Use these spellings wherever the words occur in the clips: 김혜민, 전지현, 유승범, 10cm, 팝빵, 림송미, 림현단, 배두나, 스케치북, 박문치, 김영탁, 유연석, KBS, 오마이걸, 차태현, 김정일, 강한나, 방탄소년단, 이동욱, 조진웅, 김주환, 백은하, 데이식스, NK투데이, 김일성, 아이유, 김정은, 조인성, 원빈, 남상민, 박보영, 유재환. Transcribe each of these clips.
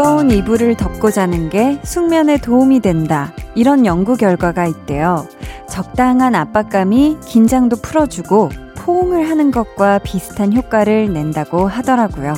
두꺼운 이불을 덮고 자는 게 숙면에 도움이 된다. 이런 연구 결과가 있대요. 적당한 압박감이 긴장도 풀어주고 포옹을 하는 것과 비슷한 효과를 낸다고 하더라고요.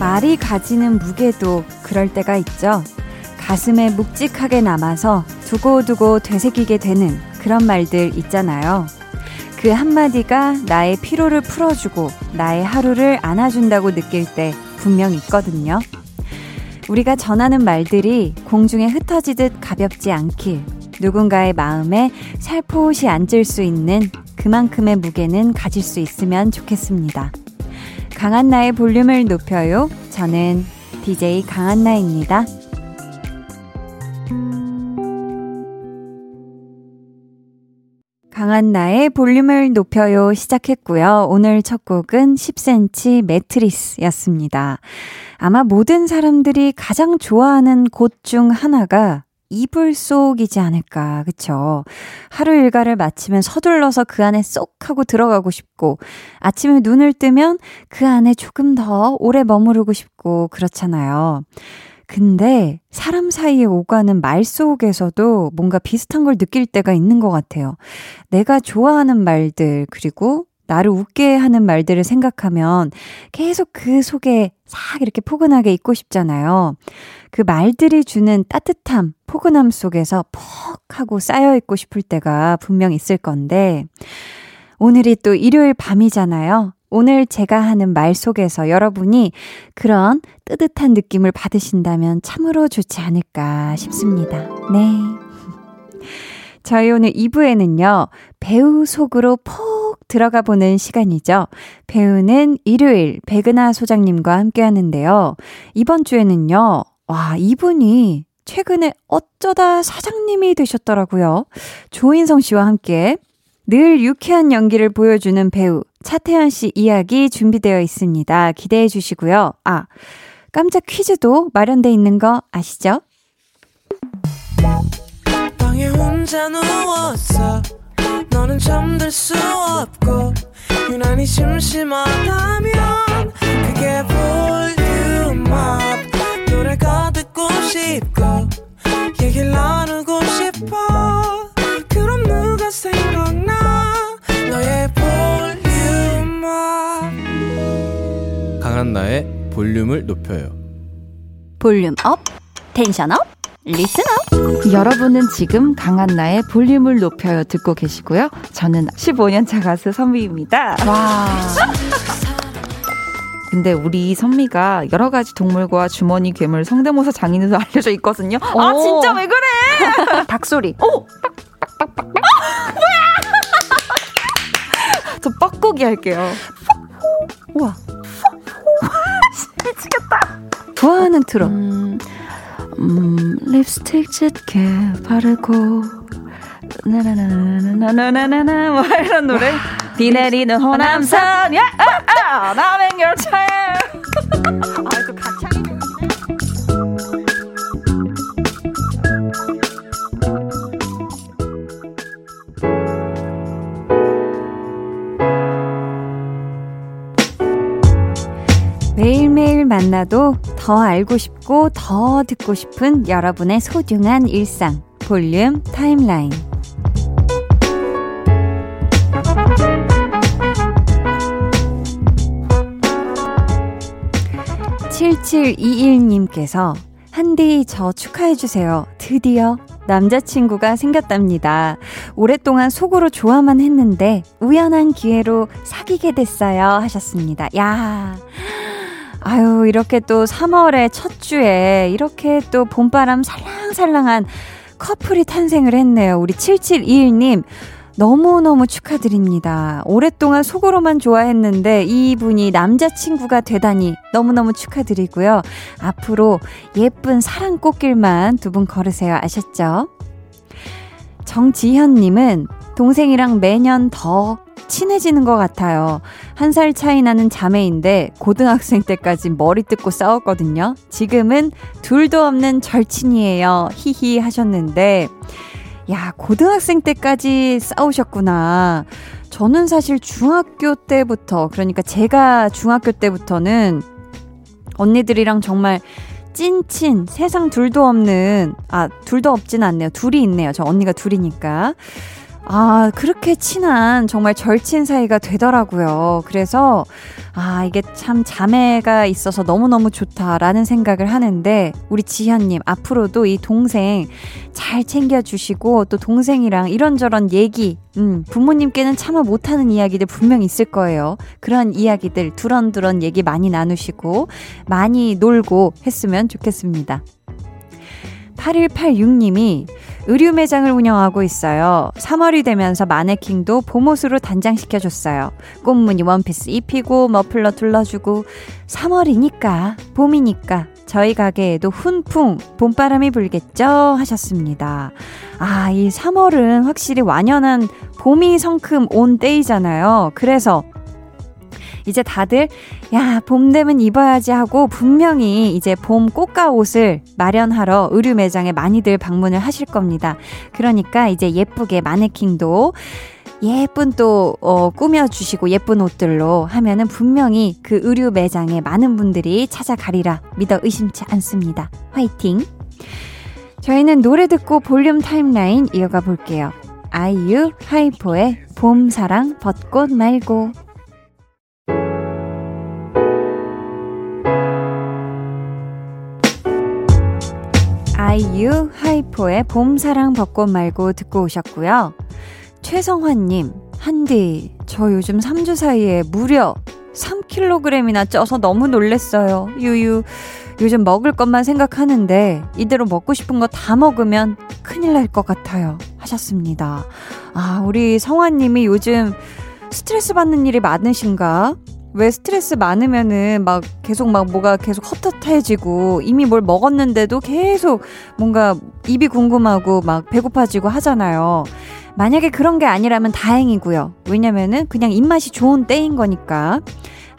말이 가지는 무게도 그럴 때가 있죠. 가슴에 묵직하게 남아서 두고두고 되새기게 되는 그런 말들 있잖아요. 그 한마디가 나의 피로를 풀어주고 나의 하루를 안아준다고 느낄 때 분명 있거든요. 우리가 전하는 말들이 공중에 흩어지듯 가볍지 않길, 누군가의 마음에 살포시 앉을 수 있는 그만큼의 무게는 가질 수 있으면 좋겠습니다. 강한나의 볼륨을 높여요. 저는 DJ 강한나입니다. 강한나의 볼륨을 높여요 시작했고요. 오늘 첫 곡은 10cm 매트리스였습니다. 아마 모든 사람들이 가장 좋아하는 곳 중 하나가 이불 속이지 않을까, 그쵸? 하루 일과를 마치면 서둘러서 그 안에 쏙 하고 들어가고 싶고, 아침에 눈을 뜨면 그 안에 조금 더 오래 머무르고 싶고 그렇잖아요. 근데 사람 사이에 오가는 말 속에서도 뭔가 비슷한 걸 느낄 때가 있는 것 같아요. 내가 좋아하는 말들, 그리고 나를 웃게 하는 말들을 생각하면 계속 그 속에 싹 이렇게 포근하게 있고 싶잖아요. 그 말들이 주는 따뜻함, 포근함 속에서 퍽 하고 쌓여있고 싶을 때가 분명 있을 건데, 오늘이 또 일요일 밤이잖아요. 오늘 제가 하는 말 속에서 여러분이 그런 뜨뜻한 느낌을 받으신다면 참으로 좋지 않을까 싶습니다. 네. 저희 오늘 2부에는요, 배우 속으로 푹 들어가 보는 시간이죠. 배우는 일요일 백은하 소장님과 함께 하는데요. 이번 주에는요, 와, 이분이 최근에 어쩌다 사장님이 되셨더라고요. 조인성 씨와 함께 늘 유쾌한 연기를 보여주는 배우 차태현 씨 이야기 준비되어 있습니다. 기대해 주시고요. 아, 깜짝 퀴즈도 마련돼 있는 거 아시죠? 혼자 누웠어. 너는 잠들 수 없고 유난히 심심하다면 그게 볼륨업. 노래가 듣고 싶고 얘기를 나누고 싶어. 그럼 누가 생각나? 너의 볼륨업. 강한나의 볼륨을 높여요. 볼륨업, 텐션업, 리슨업. 여러분은 지금 강한나의 볼륨을 높여요 듣고 계시고요. 저는 15년차 가수 선미입니다. 와. 근데 우리 선미가 여러 가지 동물과 주머니 괴물 성대모사 장인으로 알려져 있거든요. 오. 아, 진짜 왜 그래? 닭소리. 오. 빡빡빡빡. 아, 뭐야? 저 뻐꾸기 할게요. 우와. 미치겠다. 좋아하는 트롯. 립스틱 짙게 바르고 나나나나나나나나나 뭐 이런 노래. 비 내리는 호남선 야 아, 남행 열차. 아, 이거 가창이 되는데. 매일매일 만나도 더 알고 싶고 더 듣고 싶은 여러분의 소중한 일상, 볼륨 타임라인. (7721님께서) 한디, 저 축하해주세요. 드디어 남자친구가 생겼답니다. 오랫동안 속으로 좋아만 했는데 우연한 기회로 사귀게 됐어요 하셨습니다. 야, 아유, 이렇게 또 3월의 첫 주에 이렇게 또 봄바람 살랑살랑한 커플이 탄생을 했네요. 우리 7721님, 너무너무 축하드립니다. 오랫동안 속으로만 좋아했는데 이분이 남자친구가 되다니 너무너무 축하드리고요. 앞으로 예쁜 사랑 꽃길만 두 분 걸으세요. 아셨죠? 정지현님은 동생이랑 매년 더 친해지는 것 같아요. 한 살 차이 나는 자매인데 고등학생 때까지 머리 뜯고 싸웠거든요. 지금은 둘도 없는 절친이에요. 히히 하셨는데, 야, 고등학생 때까지 싸우셨구나. 저는 사실 중학교 때부터, 그러니까 제가 중학교 때부터는 언니들이랑 정말 찐친, 세상 둘도 없는, 아, 둘도 없진 않네요. 둘이 있네요. 저 언니가 둘이니까. 아, 그렇게 친한 정말 절친 사이가 되더라고요. 그래서 아, 이게 참 자매가 있어서 너무너무 좋다라는 생각을 하는데, 우리 지현님 앞으로도 이 동생 잘 챙겨주시고, 또 동생이랑 이런저런 얘기, 부모님께는 참아 못하는 이야기들 분명 있을 거예요. 그런 이야기들 두런두런 얘기 많이 나누시고 많이 놀고 했으면 좋겠습니다. 8186님이 의류 매장을 운영하고 있어요. 3월이 되면서 마네킹도 봄옷으로 단장시켜줬어요. 꽃무늬 원피스 입히고 머플러 둘러주고, 3월이니까 봄이니까 저희 가게에도 훈풍 봄바람이 불겠죠 하셨습니다. 아, 이 3월은 확실히 완연한 봄이 성큼 온 때이잖아요. 그래서 이제 다들 야, 봄 되면 입어야지 하고 분명히 이제 봄 꽃가 옷을 마련하러 의류 매장에 많이들 방문을 하실 겁니다. 그러니까 이제 예쁘게 마네킹도 예쁜 또 꾸며주시고 예쁜 옷들로 하면은 분명히 그 의류 매장에 많은 분들이 찾아가리라 믿어 의심치 않습니다. 화이팅! 저희는 노래 듣고 볼륨 타임라인 이어가 볼게요. 아이유 하이포의 봄사랑 벚꽃 말고. 아이유 하이포의 봄사랑 벚꽃 말고 듣고 오셨고요. 최성환님, 한디 저 요즘 3주 사이에 무려 3kg이나 쪄서 너무 놀랬어요. 유유, 요즘 먹을 것만 생각하는데 이대로 먹고 싶은 거 다 먹으면 큰일 날 것 같아요 하셨습니다. 아, 우리 성환님이 요즘 스트레스 받는 일이 많으신가? 왜 스트레스 많으면은 막 계속 막 뭐가 계속 헛헛해지고 이미 뭘 먹었는데도 계속 뭔가 입이 궁금하고 막 배고파지고 하잖아요. 만약에 그런 게 아니라면 다행이고요. 왜냐면은 그냥 입맛이 좋은 때인 거니까.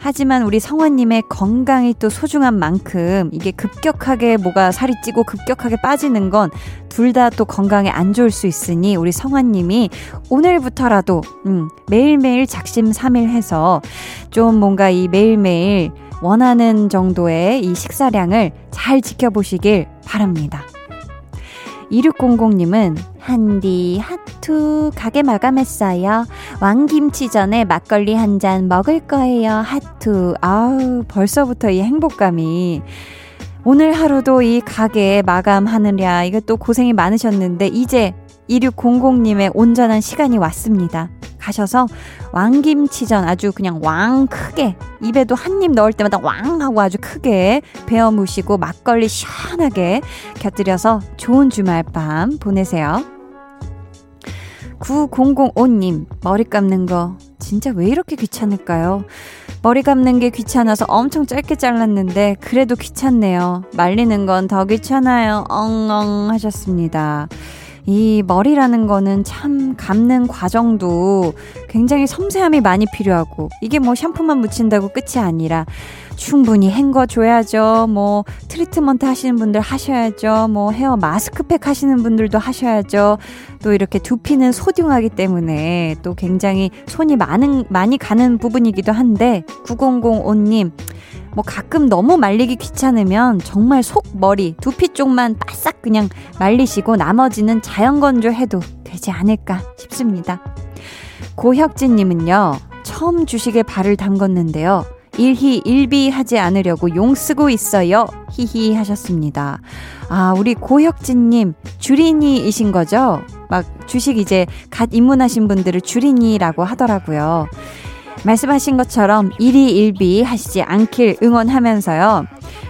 하지만 우리 성환님의 건강이 또 소중한 만큼 이게 급격하게 뭐가 살이 찌고 급격하게 빠지는 건 둘 다 또 건강에 안 좋을 수 있으니, 우리 성환님이 오늘부터라도 매일매일 작심 삼일해서 좀 뭔가 이 매일매일 원하는 정도의 이 식사량을 잘 지켜보시길 바랍니다. 2600님은 한디 하투 가게 마감했어요. 왕김치전에 막걸리 한 잔 먹을 거예요. 하투. 아우, 벌써부터 이 행복감이. 오늘 하루도 이 가게 마감하느라 이거 또 고생이 많으셨는데 이제 2600님의 온전한 시간이 왔습니다. 가셔서 왕김치전 아주 그냥 왕 크게 입에도 한 입 넣을 때마다 왕 하고 아주 크게 베어 무시고 막걸리 시원하게 곁들여서 좋은 주말 밤 보내세요. 9005님, 머리 감는 거 진짜 왜 이렇게 귀찮을까요? 머리 감는 게 귀찮아서 엄청 짧게 잘랐는데 그래도 귀찮네요. 말리는 건 더 귀찮아요. 엉엉 하셨습니다. 이 머리라는 거는 참 감는 과정도 굉장히 섬세함이 많이 필요하고, 이게 뭐 샴푸만 묻힌다고 끝이 아니라 충분히 헹궈줘야죠. 뭐 트리트먼트 하시는 분들 하셔야죠. 뭐 헤어 마스크팩 하시는 분들도 하셔야죠. 또 이렇게 두피는 소중하기 때문에 또 굉장히 손이 많이 가는 부분이기도 한데, 9005님 뭐 가끔 너무 말리기 귀찮으면 정말 속머리, 두피 쪽만 바싹 그냥 말리시고 나머지는 자연건조해도 되지 않을까 싶습니다. 고혁진님은요, 처음 주식에 발을 담궜는데요, 일희일비 하지 않으려고 용 쓰고 있어요. 히히 하셨습니다. 아, 우리 고혁진님 주린이이신 거죠? 막 주식 이제 갓 입문하신 분들을 주린이라고 하더라고요. 말씀하신 것처럼 일희일비 하시지 않길 응원하면서요,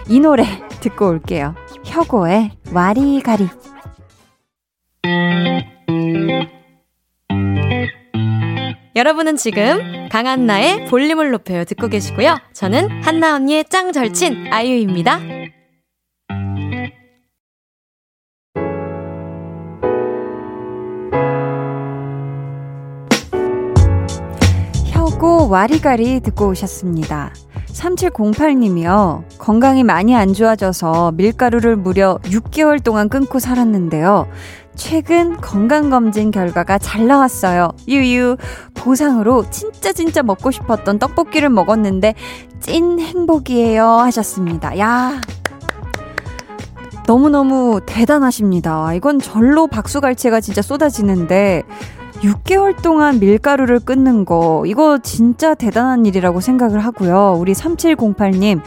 이 노래 듣고 올게요. 혁오의 와리가리. 여러분은 지금 강한나의 볼륨을 높여요 듣고 계시고요. 저는 한나 언니의 짱 절친 아이유입니다. 서고 와리가리 듣고 오셨습니다. 3708님이요. 건강이 많이 안 좋아져서 밀가루를 무려 6개월 동안 끊고 살았는데요. 최근 건강검진 결과가 잘 나왔어요. 유유. 보상으로 진짜 먹고 싶었던 떡볶이를 먹었는데 찐 행복이에요 하셨습니다. 야, 너무너무 대단하십니다. 이건 절로 박수갈채가 진짜 쏟아지는데 6개월 동안 밀가루를 끊는 거, 이거 진짜 대단한 일이라고 생각을 하고요. 우리 3708님,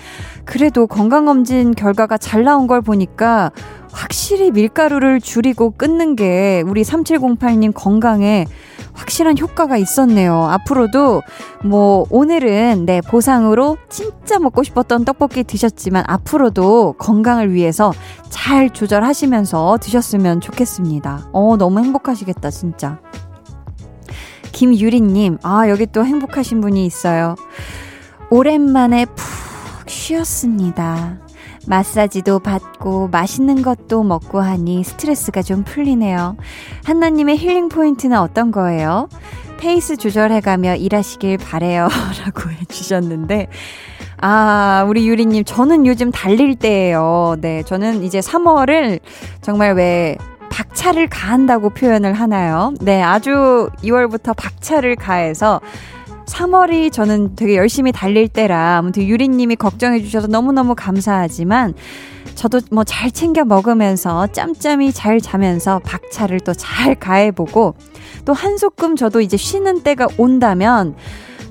그래도 건강검진 결과가 잘 나온 걸 보니까 확실히 밀가루를 줄이고 끊는 게 우리 3708님 건강에 확실한 효과가 있었네요. 앞으로도 뭐 오늘은 네, 보상으로 진짜 먹고 싶었던 떡볶이 드셨지만 앞으로도 건강을 위해서 잘 조절하시면서 드셨으면 좋겠습니다. 너무 행복하시겠다 진짜. 김유리님, 아, 여기 또 행복하신 분이 있어요. 오랜만에 푹 쉬었습니다. 마사지도 받고 맛있는 것도 먹고 하니 스트레스가 좀 풀리네요. 한나님의 힐링 포인트는 어떤 거예요? 페이스 조절해가며 일하시길 바래요 라고 해주셨는데, 아, 우리 유리님, 저는 요즘 달릴 때예요. 네, 저는 이제 3월을 정말 왜 박차를 가한다고 표현을 하나요? 네, 아주 2월부터 박차를 가해서 3월이 저는 되게 열심히 달릴 때라, 아무튼 유리님이 걱정해 주셔서 너무너무 감사하지만 저도 뭐 잘 챙겨 먹으면서 짬짬이 잘 자면서 박차를 또 잘 가해보고, 또 한소끔 저도 이제 쉬는 때가 온다면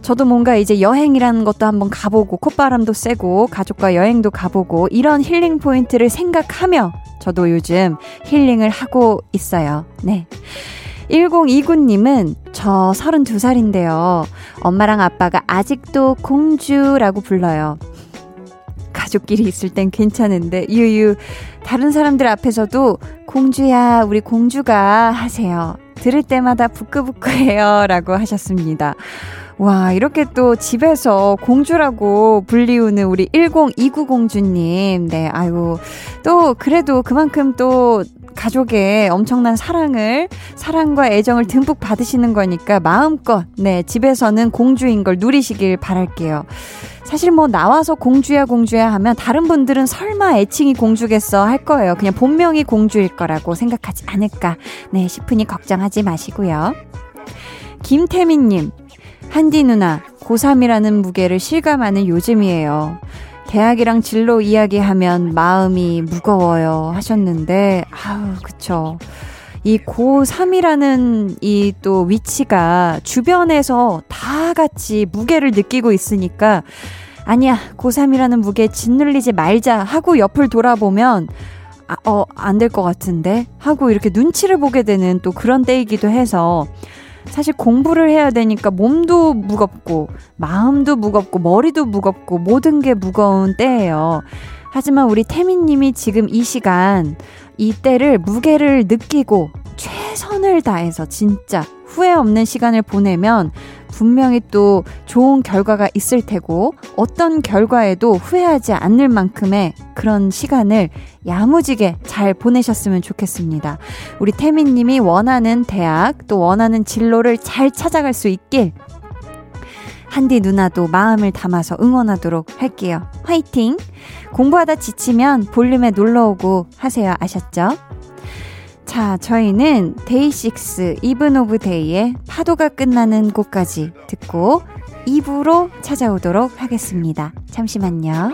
저도 뭔가 이제 여행이라는 것도 한번 가보고, 콧바람도 쐬고 가족과 여행도 가보고, 이런 힐링 포인트를 생각하며 저도 요즘 힐링을 하고 있어요. 네. 1029님은 저 32살인데요. 엄마랑 아빠가 아직도 공주라고 불러요. 가족끼리 있을 땐 괜찮은데 유유, 다른 사람들 앞에서도 공주야, 우리 공주가 하세요. 들을 때마다 부끄부끄해요 라고 하셨습니다. 와, 이렇게 또 집에서 공주라고 불리우는 우리 1029 공주님, 네, 아이고, 또 그래도 그만큼 또 가족의 엄청난 사랑과 애정을 듬뿍 받으시는 거니까 마음껏, 네, 집에서는 공주인 걸 누리시길 바랄게요. 사실 뭐 나와서 공주야 공주야 하면 다른 분들은 설마 애칭이 공주겠어 할 거예요. 그냥 본명이 공주일 거라고 생각하지 않을까, 네, 싶으니 걱정하지 마시고요. 김태민님, 한디 누나, 고3이라는 무게를 실감하는 요즘이에요. 대학이랑 진로 이야기하면 마음이 무거워요 하셨는데, 아우, 그쵸. 이 고3이라는 이 또 위치가 주변에서 다 같이 무게를 느끼고 있으니까, 아니야, 고3이라는 무게에 짓눌리지 말자 하고 옆을 돌아보면 안 될 것 같은데 하고 이렇게 눈치를 보게 되는 또 그런 때이기도 해서, 사실 공부를 해야 되니까 몸도 무겁고 마음도 무겁고 머리도 무겁고 모든 게 무거운 때예요. 하지만 우리 태민님이 지금 이 시간, 이 때를, 무게를 느끼고 최선을 다해서 진짜 후회 없는 시간을 보내면 분명히 또 좋은 결과가 있을 테고, 어떤 결과에도 후회하지 않을 만큼의 그런 시간을 야무지게 잘 보내셨으면 좋겠습니다. 우리 태민님이 원하는 대학, 또 원하는 진로를 잘 찾아갈 수 있길 한디 누나도 마음을 담아서 응원하도록 할게요. 화이팅! 공부하다 지치면 볼륨에 놀러오고 하세요. 아셨죠? 자, 저희는 데이식스 이븐 오브 데이의 파도가 끝나는 곳까지 듣고 2부로 찾아오도록 하겠습니다. 잠시만요.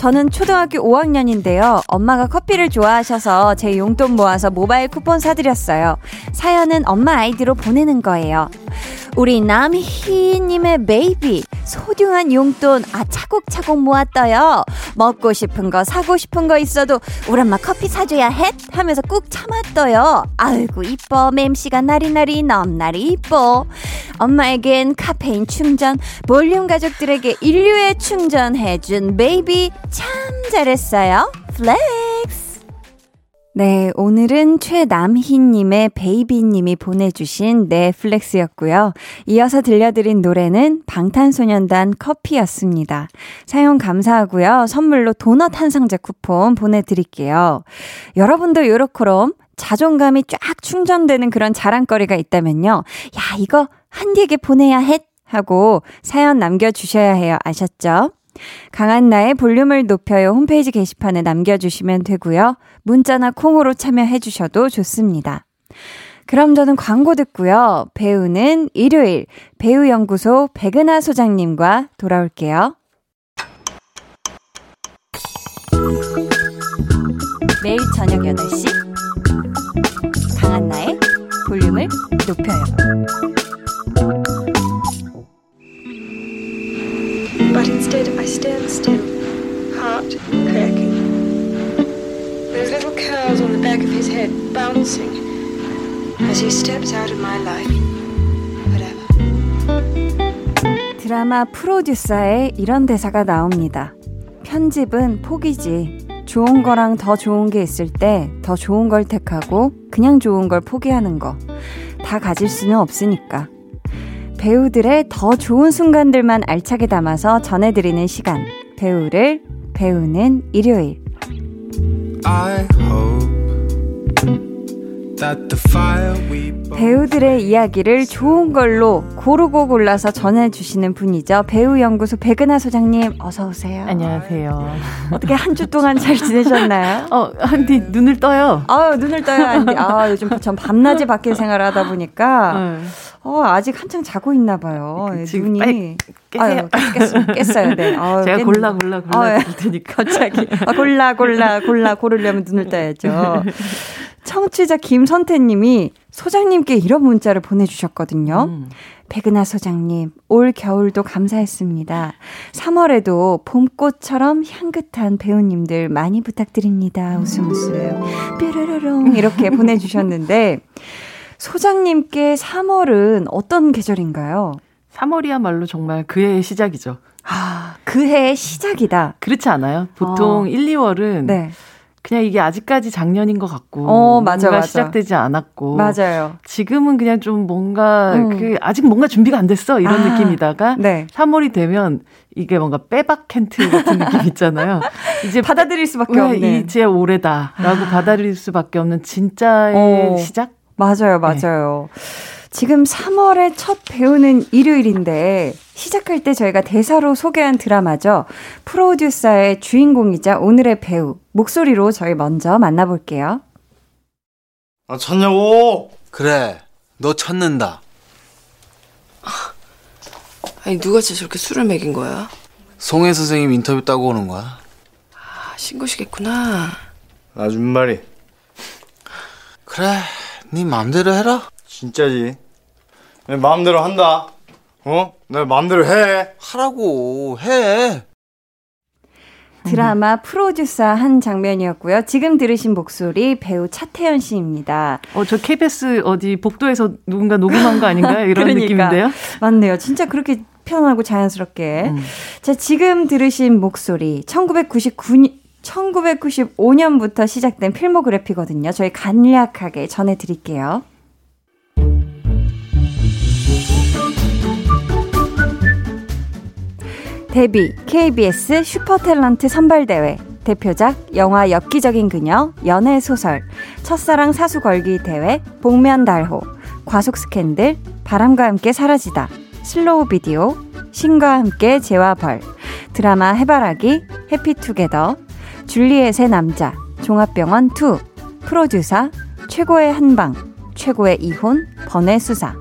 저는 초등학교 5학년인데요. 엄마가 커피를 좋아하셔서 제 용돈 모아서 모바일 쿠폰 사드렸어요. 사연은 엄마 아이디로 보내는 거예요. 우리 남희님의 베이비 소중한 용돈 차곡차곡 모았어요. 먹고 싶은 거 사고 싶은 거 있어도 우리 엄마 커피 사줘야 해? 하면서 꾹 참았어요. 아이고 이뻐 맴씨가 나리나리 넘나리 이뻐. 엄마에겐 카페인 충전, 볼륨 가족들에게 인류에 충전해준 베이비 참 잘했어요. 플렉스. 네, 오늘은 최남희님의 베이비님이 보내주신 넷플렉스였고요. 이어서 들려드린 노래는 방탄소년단 커피였습니다. 사용 감사하고요. 선물로 도넛 한 상자 쿠폰 보내드릴게요. 여러분도 요렇게롬 자존감이 쫙 충전되는 그런 자랑거리가 있다면요. 야, 이거 한디에게 보내야 해 하고 사연 남겨주셔야 해요. 아셨죠? 강한나의 볼륨을 높여요 홈페이지 게시판에 남겨주시면 되고요. 문자나 콩으로 참여해주셔도 좋습니다. 그럼 저는 광고 듣고요. 배우는 일요일 배우연구소 백은하 소장님과 돌아올게요. 매일 저녁 8시 강한나의 볼륨을 높여요. But instead I stand still, heart cracking. Those little curls on the back of his head bouncing as he steps out of my life. Whatever. 드라마 프로듀서에 이런 대사가 나옵니다. 편집은 포기지. 좋은 거랑 더 좋은 게 있을 때 더 좋은 걸 택하고 그냥 좋은 걸 포기하는 거. 다 가질 수는 없으니까. 배우들의 더 좋은 순간들만 알차게 담아서 전해드리는 시간. 배우를 배우는 일요일. 배우들의 이야기를 좋은 걸로 고르고 골라서 전해주시는 분이죠. 배우연구소 백은하 소장님 어서 오세요. 안녕하세요. 어떻게 한 주 동안 잘 지내셨나요? 한디 눈을 떠요. 눈을 떠요 한디. 요즘 전 밤낮이 밖에 생활하다 보니까 아직 한창 자고 있나 봐요. 지금 눈이 깨세요. 깼어요. 네. 제가 골라 줄 테니까. 갑자기 고르려면 눈을 떠야죠. 청취자 김선태님이 소장님께 이런 문자를 보내주셨거든요. 백은하 소장님, 올 겨울도 감사했습니다. 3월에도 봄꽃처럼 향긋한 배우님들 많이 부탁드립니다. 웃음. 뾰로로롱 이렇게 보내주셨는데 소장님께 3월은 어떤 계절인가요? 3월이야말로 정말 그해의 시작이죠. 그해의 시작이다. 그렇지 않아요? 보통 1, 2월은 네. 그냥 이게 아직까지 작년인 것 같고 뭔가 시작되지 않았고 맞아요. 지금은 그냥 좀 뭔가 아직 뭔가 준비가 안 됐어 이런 느낌이다가 네. 3월이 되면 이게 뭔가 빼박 캔트 같은 느낌 있잖아요. 이제 받아들일 수밖에 없는 이제 올해다라고 받아들일 수밖에 없는 진짜의 시작? 맞아요. 네. 지금 3월의 첫 배우는 일요일인데 시작할 때 저희가 대사로 소개한 드라마죠. 프로듀서의 주인공이자 오늘의 배우. 목소리로 저희 먼저 만나볼게요. 아, 찾냐고? 그래, 너 찾는다. 아니, 누가 진짜 저렇게 술을 먹인 거야? 송혜 선생님 인터뷰 따고 오는 거야. 신고시겠구나. 아줌마리. 그래, 네 맘대로 해라. 진짜지. 내 마음대로 한다. 내 마음대로 해. 하라고 해. 드라마 프로듀서 한 장면이었고요. 지금 들으신 목소리 배우 차태현 씨입니다. 저 KBS 어디 복도에서 누군가 녹음한 거 아닌가요? 이런 그러니까. 느낌인데요. 맞네요. 진짜 그렇게 편안하고 자연스럽게. 자, 지금 들으신 목소리 1995년부터 시작된 필모그래피거든요. 저희 간략하게 전해드릴게요. 데뷔 KBS 슈퍼탤런트 선발대회, 대표작 영화 엽기적인 그녀, 연애소설, 첫사랑 사수걸기 대회, 복면달호, 과속스캔들, 바람과 함께 사라지다, 슬로우 비디오, 신과 함께 재와 벌, 드라마 해바라기, 해피투게더, 줄리엣의 남자, 종합병원2, 프로듀서, 최고의 한방, 최고의 이혼, 번외수사,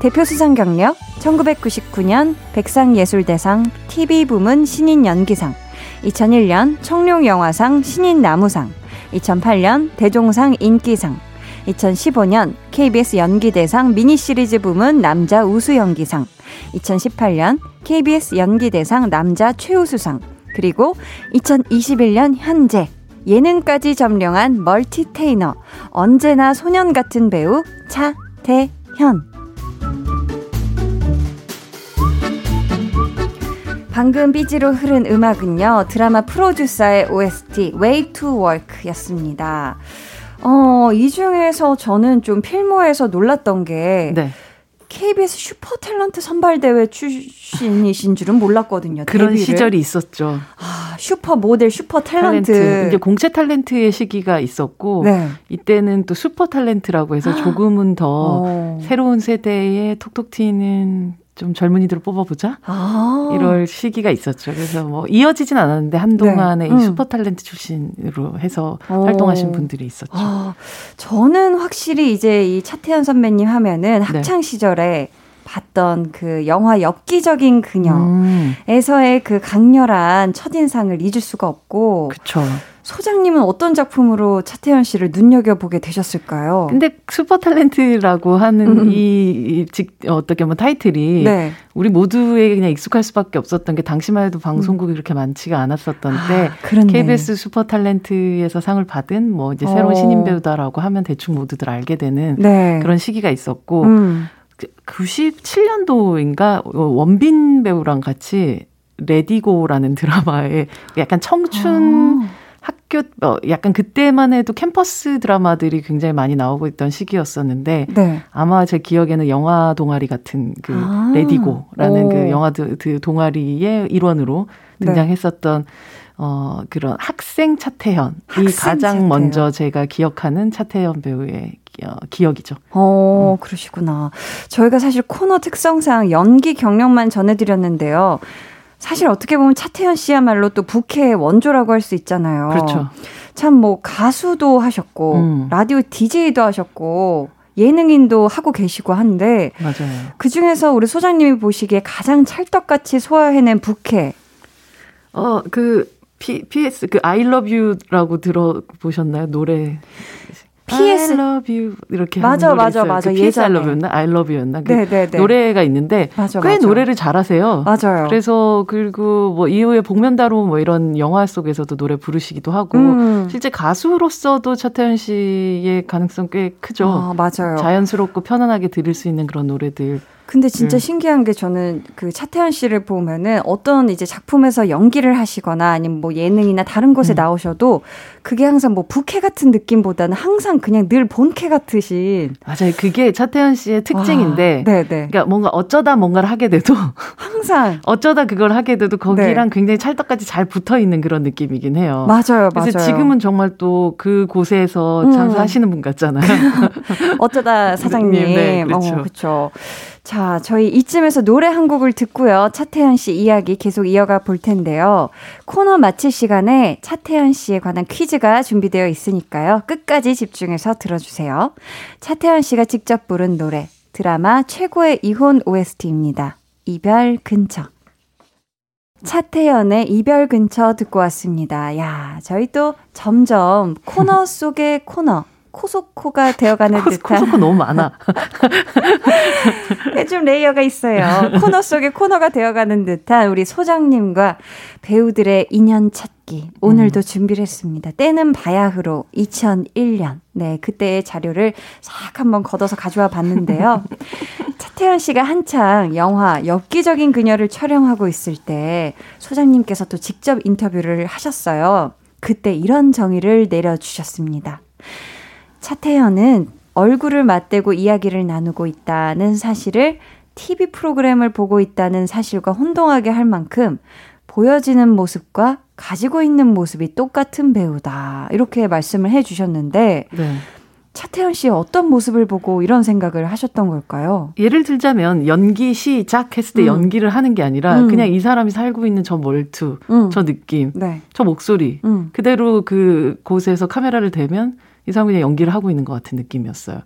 대표 수상 경력 1999년 백상예술대상 TV부문 신인연기상 2001년 청룡영화상 신인나무상, 2008년 대종상 인기상, 2015년 KBS 연기대상 미니시리즈 부문 남자 우수연기상, 2018년 KBS 연기대상 남자 최우수상, 그리고 2021년 현재 예능까지 점령한 멀티테이너, 언제나 소년 같은 배우 차태현. 방금 삐지로 흐른 음악은요, 드라마 프로듀서의 OST Way to Work였습니다. 이 중에서 저는 좀 필모에서 놀랐던 게 네. KBS 슈퍼탤런트 선발대회 출신이신 줄은 몰랐거든요. 그런 데뷔를. 시절이 있었죠. 아, 슈퍼모델, 슈퍼탤런트. 이제 공채 탤런트의 시기가 있었고 네. 이때는 또 슈퍼탤런트라고 해서 조금은 더 새로운 세대의 톡톡 튀는 좀 젊은이들을 뽑아보자 이럴 시기가 있었죠. 그래서 뭐 이어지진 않았는데 한동안에 네. 슈퍼 탤런트 출신으로 해서 활동하신 분들이 있었죠. 저는 확실히 이제 이 차태현 선배님 하면은 학창 시절에 봤던 그 영화 엽기적인 그녀에서의 그 강렬한 첫인상을 잊을 수가 없고. 그렇죠. 소장님은 어떤 작품으로 차태현 씨를 눈여겨보게 되셨을까요? 근데 슈퍼탤런트라고 하는 어떻게 보면 타이틀이 네. 우리 모두에게 그냥 익숙할 수밖에 없었던 게 당시만 해도 방송국이 그렇게 많지가 않았었던 때 KBS 슈퍼탤런트에서 상을 받은 뭐 이제 새로운 신인 배우다라고 하면 대충 모두들 알게 되는 그런 시기가 있었고 97년도인가 원빈 배우랑 같이 레디고라는 드라마에 약간 청춘 학교 약간 그때만 해도 캠퍼스 드라마들이 굉장히 많이 나오고 있던 시기였었는데 아마 제 기억에는 영화 동아리 같은 그 레디고라는 그 영화 동아리의 일원으로 등장했었던 그런 학생 차태현이 가장 먼저 제가 기억하는 차태현 배우의 기억이죠. 그러시구나. 저희가 사실 코너 특성상 연기 경력만 전해드렸는데요. 사실 어떻게 보면 차태현 씨야말로 또 부캐의 원조라고 할 수 있잖아요. 그렇죠. 참 뭐 가수도 하셨고 라디오 DJ도 하셨고 예능인도 하고 계시고 한데 맞아요. 그중에서 우리 소장님이 보시기에 가장 찰떡같이 소화해낸 부캐. PS 그 I love you라고 들어보셨나요? 노래. PS I love you 이렇게 하는 노래 있어요. 맞아. 그 PS 예전에. I love you였나? 그 노래가 있는데 맞아. 노래를 잘하세요. 맞아요. 그래서 그리고 뭐 이후에 복면다로 뭐 이런 영화 속에서도 노래 부르시기도 하고 실제 가수로서도 차태현 씨의 가능성 꽤 크죠. 맞아요. 자연스럽고 편안하게 들을 수 있는 그런 노래들. 근데 진짜 신기한 게 저는 그 차태현 씨를 보면은 어떤 이제 작품에서 연기를 하시거나 아니면 뭐 예능이나 다른 곳에 나오셔도 그게 항상 뭐 부캐 같은 느낌보다는 항상 그냥 늘 본캐 같으신. 맞아요. 그게 차태현 씨의 특징인데. 와, 그러니까 뭔가 어쩌다 뭔가를 하게 돼도 항상 어쩌다 그걸 하게 돼도 거기랑 굉장히 찰떡같이 잘 붙어 있는 그런 느낌이긴 해요. 맞아요. 그래서 지금은 정말 또 그 곳에서 장사하시는 분 같잖아요. 어쩌다 사장님. 네, 그렇죠. 그렇죠. 자, 저희 이쯤에서 노래 한 곡을 듣고요. 차태현 씨 이야기 계속 이어가 볼 텐데요. 코너 마칠 시간에 차태현 씨에 관한 퀴즈가 준비되어 있으니까요. 끝까지 집중해서 들어주세요. 차태현 씨가 직접 부른 노래, 드라마 최고의 이혼 OST입니다. 이별 근처. 차태현의 이별 근처 듣고 왔습니다. 야, 저희 또 점점 코너 속의 코너. 코소코가 되어가는 듯한. 코소코 너무 많아. 좀 레이어가 있어요. 코너 속의 코너가 되어가는 듯한 우리 소장님과 배우들의 인연 찾기. 오늘도 준비를 했습니다. 때는 바야흐로 2001년. 네, 그때의 자료를 싹 한번 걷어서 가져와 봤는데요. 차태현 씨가 한창 영화 엽기적인 그녀를 촬영하고 있을 때 소장님께서 또 직접 인터뷰를 하셨어요. 그때 이런 정의를 내려주셨습니다. 차태현은 얼굴을 맞대고 이야기를 나누고 있다는 사실을 TV 프로그램을 보고 있다는 사실과 혼동하게 할 만큼 보여지는 모습과 가지고 있는 모습이 똑같은 배우다. 이렇게 말씀을 해주셨는데 차태현 씨의 어떤 모습을 보고 이런 생각을 하셨던 걸까요? 예를 들자면 연기 시작했을 때 연기를 하는 게 아니라 그냥 이 사람이 살고 있는 저 말투, 저 느낌, 저 목소리 그대로 그 곳에서 카메라를 대면 이 사람 그냥 연기를 하고 있는 것 같은 느낌이었어요.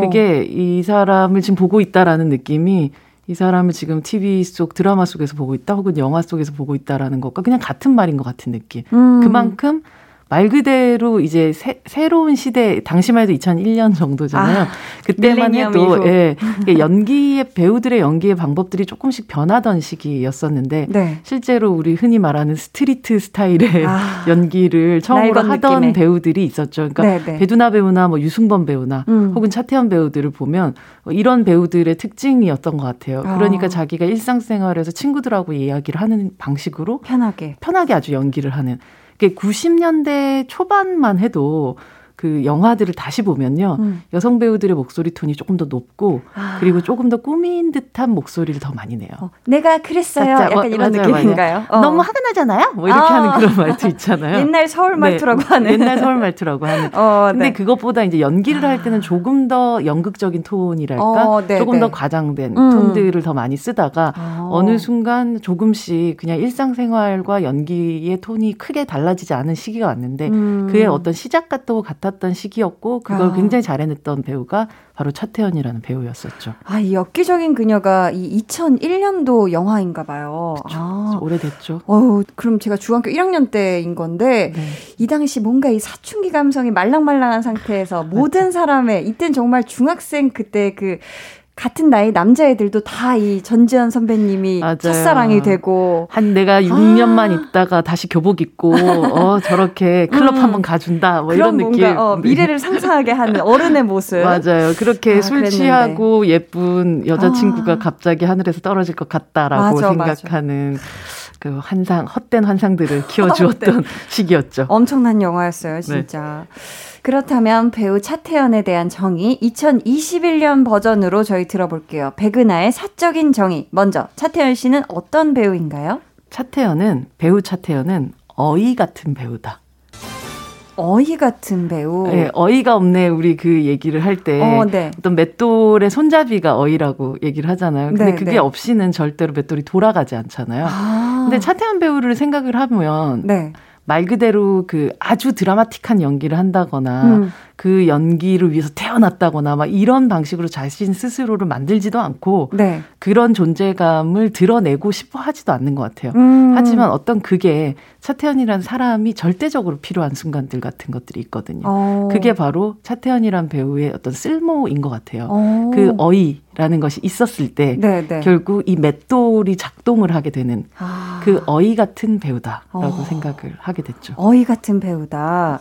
그게 이 사람을 지금 보고 있다라는 느낌이 이 사람을 지금 TV 속 드라마 속에서 보고 있다 혹은 영화 속에서 보고 있다라는 것과 그냥 같은 말인 것 같은 느낌. 그만큼 말 그대로 이제 새로운 시대, 당시만 해도 2001년 정도잖아요. 아, 그때만 해도 예, 연기의 배우들의 연기의 방법들이 조금씩 변하던 시기였었는데 네. 실제로 우리 흔히 말하는 스트리트 스타일의 연기를 처음으로 하던 느낌의. 배우들이 있었죠. 그러니까 네네. 배두나 배우나 뭐 유승범 배우나 혹은 차태현 배우들을 보면 이런 배우들의 특징이었던 것 같아요. 그러니까 자기가 일상생활에서 친구들하고 이야기를 하는 방식으로 편하게 아주 연기를 하는. 90년대 초반만 해도 그 영화들을 다시 보면요. 여성 배우들의 목소리 톤이 조금 더 높고 그리고 조금 더 꾸민 듯한 목소리를 더 많이 내요. 내가 그랬어요. 약간 이런 맞아요, 느낌인가요? 너무 화가 나잖아요. 뭐 이렇게 하는 그런 말투 있잖아요. 옛날 서울 말투라고 네, 하는. 옛날 서울 말투라고 하는. 근데 네. 그것보다 이제 연기를 할 때는 조금 더 연극적인 톤이랄까? 네, 조금 더 과장된 톤들을 더 많이 쓰다가 어느 순간 조금씩 그냥 일상생활과 연기의 톤이 크게 달라지지 않은 시기가 왔는데 그의 어떤 시작 같았던 시기였고 그걸 굉장히 잘해냈던 배우가 바로 차태현이라는 배우였었죠. 이 엽기적인 그녀가 이 2001년도 영화인가 봐요. 그쵸. 오래됐죠. 그럼 제가 중학교 1학년 때인 건데 네. 이 당시 뭔가 이 사춘기 감성이 말랑말랑한 상태에서 모든 사람의 이땐 정말 중학생 그때 그 같은 나이 남자애들도 다 이 전지현 선배님이 맞아요. 첫사랑이 되고 한 내가 6년만 있다가 다시 교복 입고 저렇게 클럽 한번 가준다 뭐 이런 느낌 미래를 상상하게 하는 어른의 모습 맞아요. 그렇게 술 그랬는데. 취하고 예쁜 여자친구가 갑자기 하늘에서 떨어질 것 같다라고 생각하는 그 환상, 헛된 환상들을 키워주었던 시기였죠. 엄청난 영화였어요, 진짜. 네. 그렇다면 배우 차태현에 대한 정의 2021년 버전으로 저희 들어볼게요. 백은하의 사적인 정의. 먼저 차태현 씨는 어떤 배우인가요? 배우 차태현은 어이 같은 배우다. 어이 같은 배우. 네, 어이가 없네. 우리 그 얘기를 할 때 네. 어떤 맷돌의 손잡이가 어이라고 얘기를 하잖아요. 근데 그게 없이는 절대로 맷돌이 돌아가지 않잖아요. 근데 차태현 배우를 생각을 하면 말 그대로 그 아주 드라마틱한 연기를 한다거나 그 연기를 위해서 태어났다거나 막 이런 방식으로 자신 스스로를 만들지도 않고 그런 존재감을 드러내고 싶어 하지도 않는 것 같아요. 하지만 어떤 그게 차태현이라는 사람이 절대적으로 필요한 순간들 같은 것들이 있거든요. 그게 바로 차태현이라는 배우의 어떤 쓸모인 것 같아요. 그 어이라는 것이 있었을 때 결국 이 맷돌이 작동을 하게 되는 그 어이 같은 배우다라고 생각을 하게 됐죠. 어이 같은 배우다.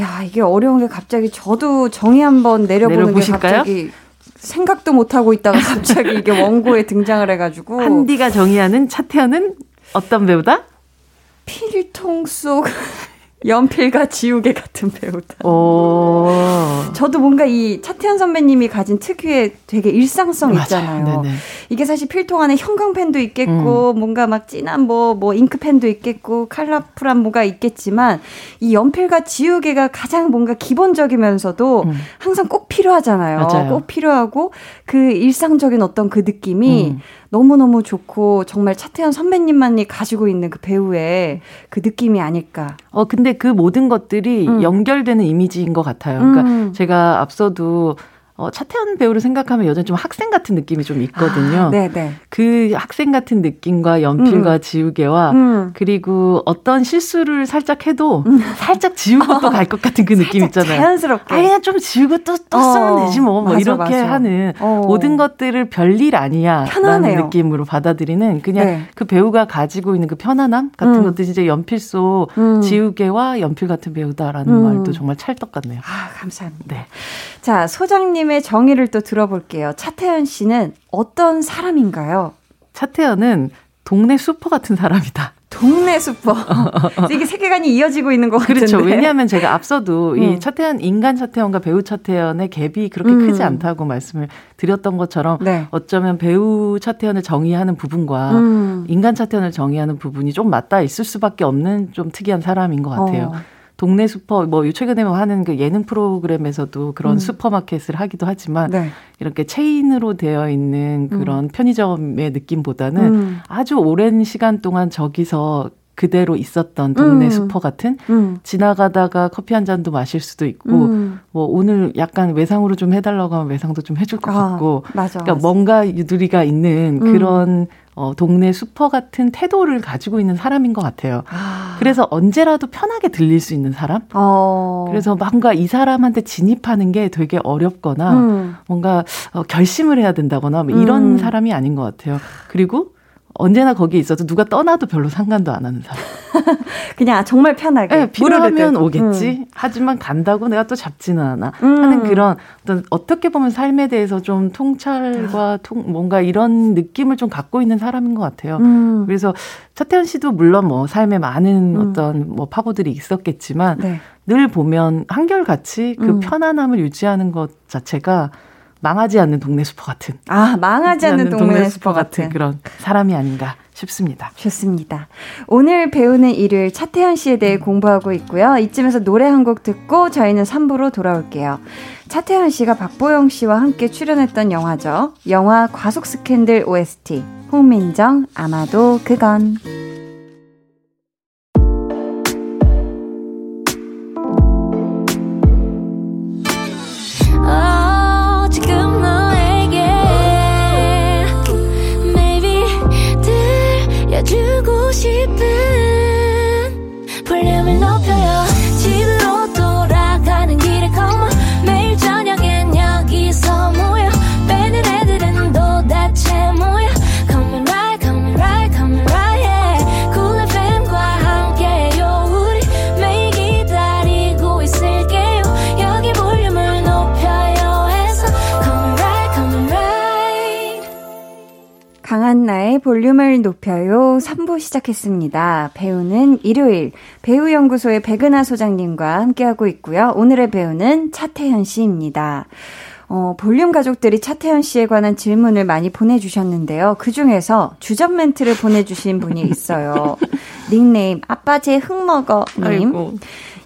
야, 이게 어려운 게 갑자기 저도 정의 한번 내려보실까요? 게 갑자기 생각도 못하고 있다가 갑자기 이게 원고에 등장을 해가지고 한디가 정의하는 차태현은 어떤 배우다? 필통 속 연필과 지우개 같은 배우다. 저도 뭔가 이 차태현 선배님이 가진 특유의 되게 일상성 있잖아요. 이게 사실 필통 안에 형광펜도 있겠고 뭔가 막 진한 뭐 잉크펜도 있겠고 컬러풀한 뭐가 있겠지만 이 연필과 지우개가 가장 뭔가 기본적이면서도 항상 꼭 필요하잖아요. 맞아요. 꼭 필요하고 그 일상적인 어떤 그 느낌이 너무너무 좋고 정말 차태현 선배님만이 가지고 있는 그 배우의 그 느낌이 아닐까. 근데 그 모든 것들이 연결되는 이미지인 것 같아요. 그러니까 제가 앞서도 차태현 배우를 생각하면 여전히 좀 학생 같은 느낌이 좀 있거든요. 그 학생 같은 느낌과 연필과 지우개와 그리고 어떤 실수를 살짝 해도 살짝 지우고 또 갈 것 같은 그 느낌 있잖아요. 자연스럽게. 그냥 좀 지우고 또 쓰면 되지 뭐 이렇게 하는 모든 것들을 별일 아니야 라는 느낌으로 받아들이는 그냥 그 배우가 가지고 있는 그 편안함 같은 것도 이제 연필 속 지우개와 연필 같은 배우다라는 말도 정말 찰떡 같네요. 감사합니다. 자, 소장님 의 정의를 또 들어볼게요. 차태현 씨는 어떤 사람인가요? 차태현은 동네 슈퍼 같은 사람이다. 동네 슈퍼. 이게 세계관이 이어지고 있는 것 같은데. 그렇죠. 왜냐하면 제가 앞서도 이 차태현, 인간 차태현과 배우 차태현의 갭이 그렇게 크지 않다고 말씀을 드렸던 것처럼 어쩌면 배우 차태현을 정의하는 부분과 인간 차태현을 정의하는 부분이 좀 맞닿아 있을 수밖에 없는 좀 특이한 사람인 것 같아요. 동네 슈퍼, 뭐 최근에 하는 그 예능 프로그램에서도 그런 슈퍼마켓을 하기도 하지만 이렇게 체인으로 되어 있는 그런 편의점의 느낌보다는 아주 오랜 시간 동안 저기서 그대로 있었던 동네 슈퍼 같은 지나가다가 커피 한 잔도 마실 수도 있고 뭐 오늘 약간 외상으로 좀 해달라고 하면 외상도 좀 해줄 것 같고 맞아, 그러니까 맞아. 뭔가 유두리가 있는 그런 동네 슈퍼 같은 태도를 가지고 있는 사람인 것 같아요. 그래서 언제라도 편하게 들릴 수 있는 사람 그래서 뭔가 이 사람한테 진입하는 게 되게 어렵거나 뭔가 결심을 해야 된다거나 뭐 이런 사람이 아닌 것 같아요. 그리고 언제나 거기에 있어도 누가 떠나도 별로 상관도 안 하는 사람. 그냥 정말 편하게. 네, 필요하면 오겠지. 하지만 간다고 내가 또 잡지는 않아. 하는 그런 어떤 어떻게 보면 삶에 대해서 좀 통찰과 뭔가 이런 느낌을 좀 갖고 있는 사람인 것 같아요. 그래서 차태현 씨도 물론 뭐 삶에 많은 어떤 뭐 파고들이 있었겠지만 네. 늘 보면 한결같이 그 편안함을 유지하는 것 자체가 망하지 않는 동네 슈퍼 같은. 아, 망하지 않는 동네 슈퍼 같은 그런 사람이 아닌가 싶습니다. 좋습니다. 오늘 배우는 일을 차태현 씨에 대해 공부하고 있고요. 이쯤에서 노래 한 곡 듣고 저희는 3부로 돌아올게요. 차태현 씨가 박보영 씨와 함께 출연했던 영화죠. 영화 과속 스캔들 OST 홍민정 아마도 그건. 주고 싶은 볼륨을 높여요. 집으로 돌아가는 길에 come on. 매일 저녁엔 여기서 모여 빼는 애들은 도대체 뭐야. Come right, come right, come right yeah. Cool FM과 함께요. 우리 매일 기다리고 있을게요. 여기 볼륨을 높여요 해서 come right, come right. 강한나의 볼륨을 높여요 3부 시작했습니다. 배우는 일요일 배우연구소의 백은하 소장님과 함께하고 있고요. 오늘의 배우는 차태현 씨입니다. 볼륨 가족들이 차태현 씨에 관한 질문을 많이 보내주셨는데요. 그중에서 주전 멘트를 보내주신 분이 있어요. 닉네임 아빠 제 흙 먹어 님. 아이고.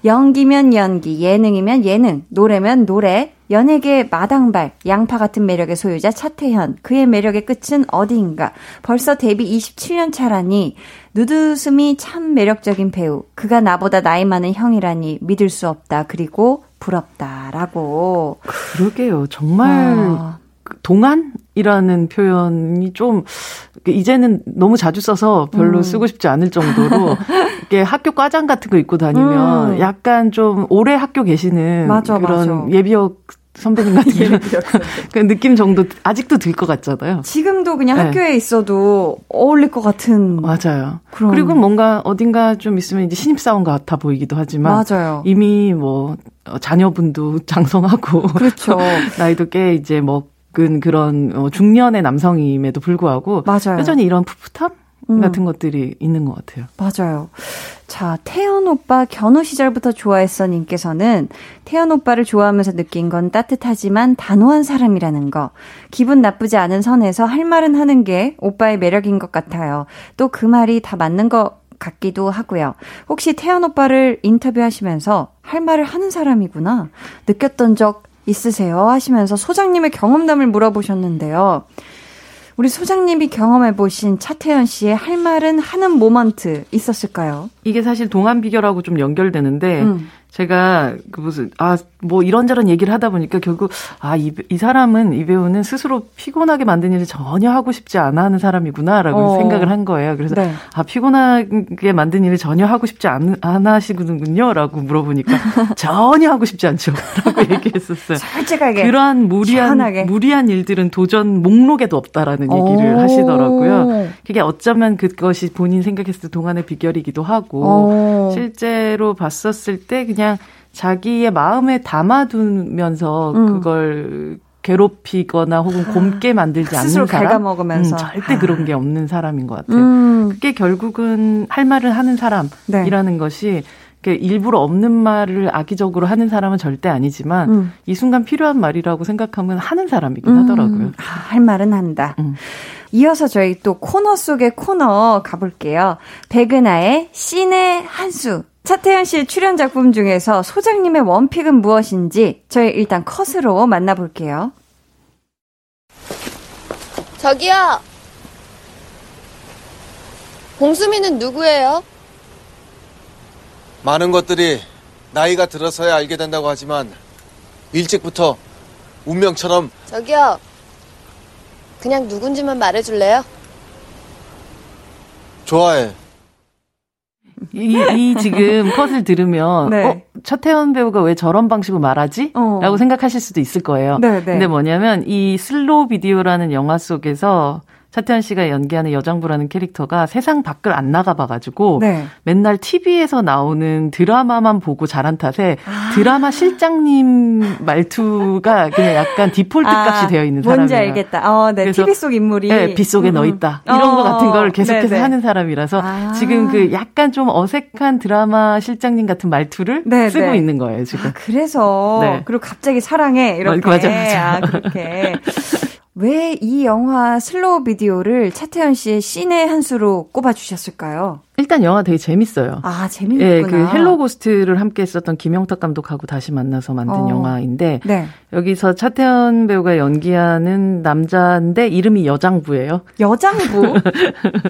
연기면 연기, 예능이면 예능, 노래면 노래, 연예계의 마당발, 양파 같은 매력의 소유자 차태현, 그의 매력의 끝은 어디인가, 벌써 데뷔 27년 차라니, 누드숨이 참 매력적인 배우, 그가 나보다 나이 많은 형이라니 믿을 수 없다, 그리고 부럽다라고. 그러게요, 정말. 와. 동안이라는 표현이 좀 이제는 너무 자주 써서 별로 쓰고 싶지 않을 정도로 이렇게 학교 과장 같은 거 입고 다니면 약간 좀 오래 학교 계시는 맞아, 그런 맞아. 예비역 선배님 같은 그 느낌 정도 아직도 들 것 같잖아요. 지금도 그냥 네. 학교에 있어도 어울릴 것 같은. 맞아요. 그런. 그리고 뭔가 어딘가 좀 있으면 이제 신입사원 같아 보이기도 하지만 맞아요. 이미 뭐 자녀분도 장성하고 그렇죠. 나이도 꽤 이제 뭐 그런 중년의 남성임에도 불구하고 맞아요. 여전히 이런 풋풋함 같은 것들이 있는 것 같아요. 맞아요. 자, 태연 오빠 견우 시절부터 좋아했어 님께서는 태연 오빠를 좋아하면서 느낀 건 따뜻하지만 단호한 사람이라는 거. 기분 나쁘지 않은 선에서 할 말은 하는 게 오빠의 매력인 것 같아요. 또 그 말이 다 맞는 것 같기도 하고요. 혹시 태연 오빠를 인터뷰하시면서 할 말을 하는 사람이구나 느꼈던 적 있으세요? 하시면서 소장님의 경험담을 물어보셨는데요. 우리 소장님이 경험해보신 차태현 씨의 할 말은 하는 모먼트 있었을까요? 이게 사실 동안 비결하고 좀 연결되는데 제가 그 무슨 뭐 이런저런 얘기를 하다 보니까 결국 이 사람은 이 배우는 스스로 피곤하게 만든 일을 전혀 하고 싶지 않아 하는 사람이구나라고 생각을 한 거예요. 그래서 네. 피곤하게 만든 일을 전혀 하고 싶지 않아 하시는군요라고 물어보니까 전혀 하고 싶지 않죠라고 얘기했었어요. 솔직하게 그러한 무리한 일들은 도전 목록에도 없다라는 얘기를 하시더라고요. 그게 어쩌면 그것이 본인 생각했을 때 동안의 비결이기도 하고 실제로 봤었을 때 그냥 자기의 마음에 담아두면서 그걸 괴롭히거나 혹은 곰게 만들지 않는 스스로 사람? 갉아먹으면서. 절대 그런 게 없는 사람인 것 같아요. 그게 결국은 할 말을 하는 사람이라는 네. 것이 일부러 없는 말을 악의적으로 하는 사람은 절대 아니지만 이 순간 필요한 말이라고 생각하면 하는 사람이긴 하더라고요. 할 말은 한다. 이어서 저희 또 코너 속의 코너 가볼게요. 백은하의 씬의 한수. 차태현 씨의 출연 작품 중에서 소장님의 원픽은 무엇인지 저희 일단 컷으로 만나볼게요. 저기요. 봉수미는 누구예요? 많은 것들이 나이가 들어서야 알게 된다고 하지만 일찍부터 운명처럼. 저기요, 그냥 누군지만 말해줄래요? 좋아해. 이 지금 컷을 들으면 네. 차태현 배우가 왜 저런 방식으로 말하지? 라고 생각하실 수도 있을 거예요. 네, 네. 근데 뭐냐면 이 슬로우 비디오라는 영화 속에서 차태현 씨가 연기하는 여장부라는 캐릭터가 세상 밖을 안 나가봐가지고 네. 맨날 TV에서 나오는 드라마만 보고 자란 탓에 드라마 실장님 말투가 그냥 약간 디폴트 값이 되어 있는 사람이에요. 뭔지 알겠다. 네, TV 속 인물이. 네, 빗속에 넣어있다. 이런 것 같은 걸 계속해서 네네. 하는 사람이라서 지금 그 약간 좀 어색한 드라마 실장님 같은 말투를 네네. 쓰고 있는 거예요, 지금. 그래서. 네. 그리고 갑자기 사랑해. 이렇게. 맞아. 그렇게. 왜 이 영화 슬로우 비디오를 차태현 씨의 씬의 한 수로 꼽아주셨을까요? 일단 영화 되게 재밌어요. 재밌구나. 예, 그 헬로 고스트를 함께 했었던 김영탁 감독하고 다시 만나서 만든 영화인데 네. 여기서 차태현 배우가 연기하는 남자인데 이름이 여장부예요. 여장부?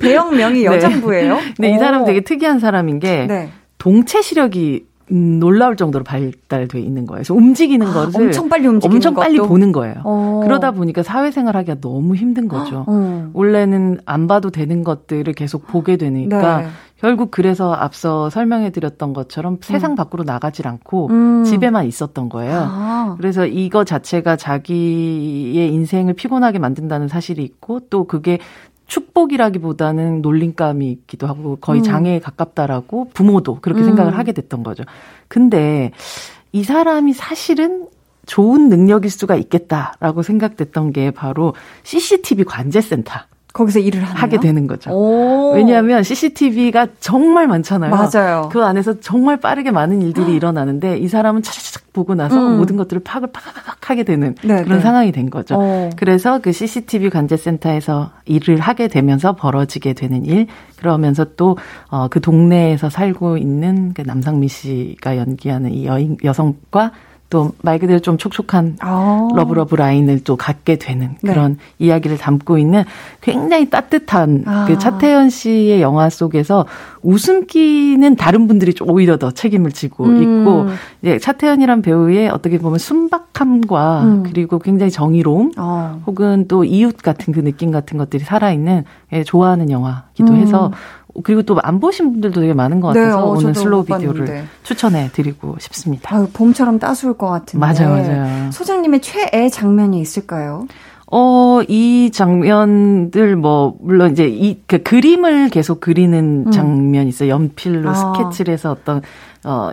배역명이 여장부예요? 네. 근데 이 사람 되게 특이한 사람인 게 네. 동체 시력이 놀라울 정도로 발달돼 있는 거예요. 그래서 움직이는 것을 엄청 빨리 움직이는 엄청 것도? 빨리 보는 거예요. 그러다 보니까 사회생활하기가 너무 힘든 거죠. 원래는 안 봐도 되는 것들을 계속 보게 되니까 네. 결국 그래서 앞서 설명해드렸던 것처럼 세상 밖으로 나가질 않고 집에만 있었던 거예요. 그래서 이거 자체가 자기의 인생을 피곤하게 만든다는 사실이 있고 또 그게 축복이라기보다는 놀림감이 있기도 하고 거의 장애에 가깝다라고 부모도 그렇게 생각을 하게 됐던 거죠. 근데 이 사람이 사실은 좋은 능력일 수가 있겠다라고 생각됐던 게 바로 CCTV 관제센터. 거기서 일을 하게 되는 거죠. 왜냐하면 CCTV가 정말 많잖아요. 맞아요. 그 안에서 정말 빠르게 많은 일들이 일어나는데 이 사람은 차차차차 보고 나서 모든 것들을 파악을 파악파악 하게 되는 네네. 그런 상황이 된 거죠. 그래서 그 CCTV 관제센터에서 일을 하게 되면서 벌어지게 되는 일, 그러면서 또 그 동네에서 살고 있는 그 남상민 씨가 연기하는 이 여성과 또 말 그대로 좀 촉촉한 러브러브 라인을 또 갖게 되는 그런 네. 이야기를 담고 있는 굉장히 따뜻한 그 차태현 씨의 영화 속에서 웃음기는 다른 분들이 오히려 더 책임을 지고 있고 이제 차태현이란 배우의 어떻게 보면 순박함과 그리고 굉장히 정의로움 혹은 또 이웃 같은 그 느낌 같은 것들이 살아있는 좋아하는 영화기도 해서 그리고 또 안 보신 분들도 되게 많은 것 같아서 네, 오늘 슬로우 비디오를 추천해드리고 싶습니다. 봄처럼 따스울 것 같은데. 맞아요. 소장님의 최애 장면이 있을까요? 이 장면들 물론 이제 그 그림을 계속 그리는 장면이 있어요. 연필로 스케치를 해서 어떤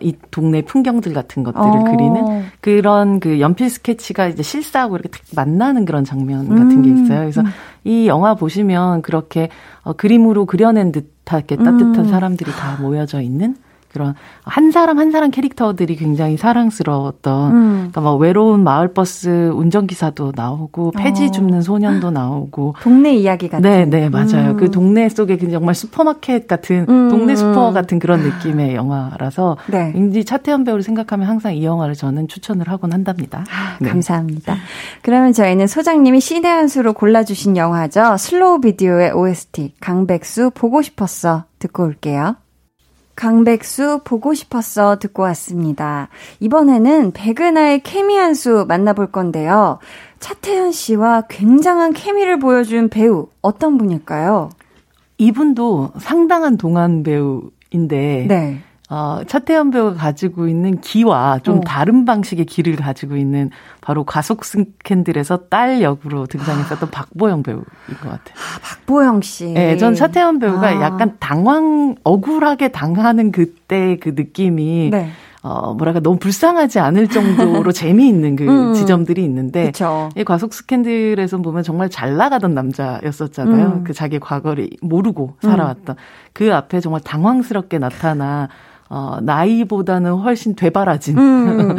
이 동네 풍경들 같은 것들을 그리는 그런 그 연필 스케치가 이제 실사하고 이렇게 딱 만나는 그런 장면 같은 게 있어요. 그래서 이 영화 보시면 그렇게 그림으로 그려낸 듯하게 따뜻한 사람들이 다 모여져 있는 그런 한 사람 한 사람 캐릭터들이 굉장히 사랑스러웠던 그러니까 막 외로운 마을버스 운전기사도 나오고 폐지 줍는 소년도 나오고 동네 이야기 같은 네 맞아요. 그 동네 속에 정말 슈퍼마켓 같은 동네 슈퍼 같은 그런 느낌의 영화라서 네. 왠지 차태현 배우를 생각하면 항상 이 영화를 저는 추천을 하곤 한답니다. 네. 감사합니다. 그러면 저희는 소장님이 씬의 한 수로 골라주신 영화죠. 슬로우 비디오의 OST 강백수 보고 싶었어 듣고 올게요. 강백수 보고 싶었어 듣고 왔습니다. 이번에는 백은하의 케미 한 수 만나볼 건데요. 차태현 씨와 굉장한 케미를 보여준 배우 어떤 분일까요? 이분도 상당한 동안 배우인데 네. 차태현 배우가 가지고 있는 기와 좀 다른 방식의 기를 가지고 있는 바로 과속 스캔들에서 딸 역으로 등장했었던 박보영 배우인 것 같아요. 박보영 씨. 네, 전 차태현 배우가 약간 억울하게 당하는 그때 그 느낌이 네. 너무 불쌍하지 않을 정도로 재미있는 그 지점들이 있는데, 이 과속 스캔들에서 보면 정말 잘 나가던 남자였었잖아요. 그 자기 과거를 모르고 살아왔던. 그 앞에 정말 당황스럽게 나타나, 나이보다는 훨씬 되바라진. 뭔가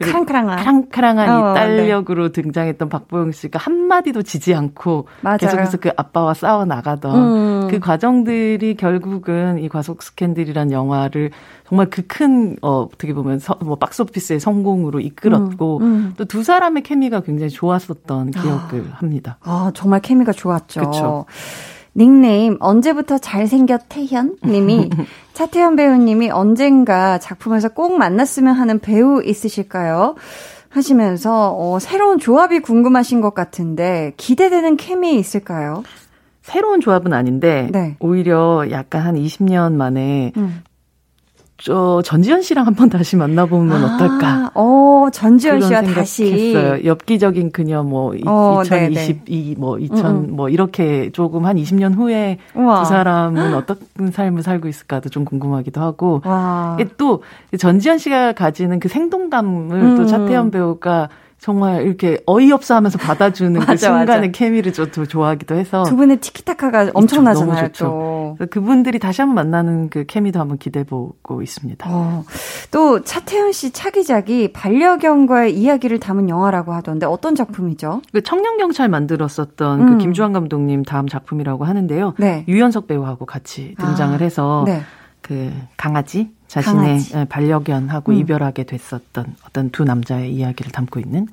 크랑크랑한 이 딸 역으로 네. 등장했던 박보영 씨가 한마디도 지지 않고 맞아요. 계속해서 그 아빠와 싸워나가던 그 과정들이 결국은 이 과속 스캔들이란 영화를 정말 그 큰 어떻게 보면 박스오피스의 성공으로 이끌었고 또 두 사람의 케미가 굉장히 좋았었던 기억을 합니다. 정말 케미가 좋았죠. 그렇죠. 닉네임 언제부터 잘생겼 태현 님이 차태현 배우님이 언젠가 작품에서 꼭 만났으면 하는 배우 있으실까요? 하시면서 새로운 조합이 궁금하신 것 같은데 기대되는 케미 있을까요? 새로운 조합은 아닌데 네. 오히려 약간 한 20년 만에 저 전지현 씨랑 한번 다시 만나보면 어떨까? 전지현 씨와 다시 했어요. 엽기적인 그녀 뭐 2022 뭐 2000 뭐 이렇게 조금 한 20년 후에 우와. 두 사람은 어떤 삶을 살고 있을까도 좀 궁금하기도 하고 또 전지현 씨가 가지는 그 생동감을 또 차태현 배우가 정말 이렇게 어이없어 하면서 받아주는 맞아, 그 순간의 케미를 저도 좋아하기도 해서 두 분의 티키타카가 엄청나잖아요. 너무 좋죠. 또. 그분들이 다시 한번 만나는 그 케미도 한번 기대해보고 있습니다. 또 차태현 씨 차기작이 반려견과의 이야기를 담은 영화라고 하던데 어떤 작품이죠? 그 청년경찰 만들었었던 그 김주환 감독님 다음 작품이라고 하는데요. 네. 유연석 배우하고 같이 등장을 해서 네. 그 강아지 자신의 반려견하고 이별하게 됐었던 어떤 두 남자의 이야기를 담고 있는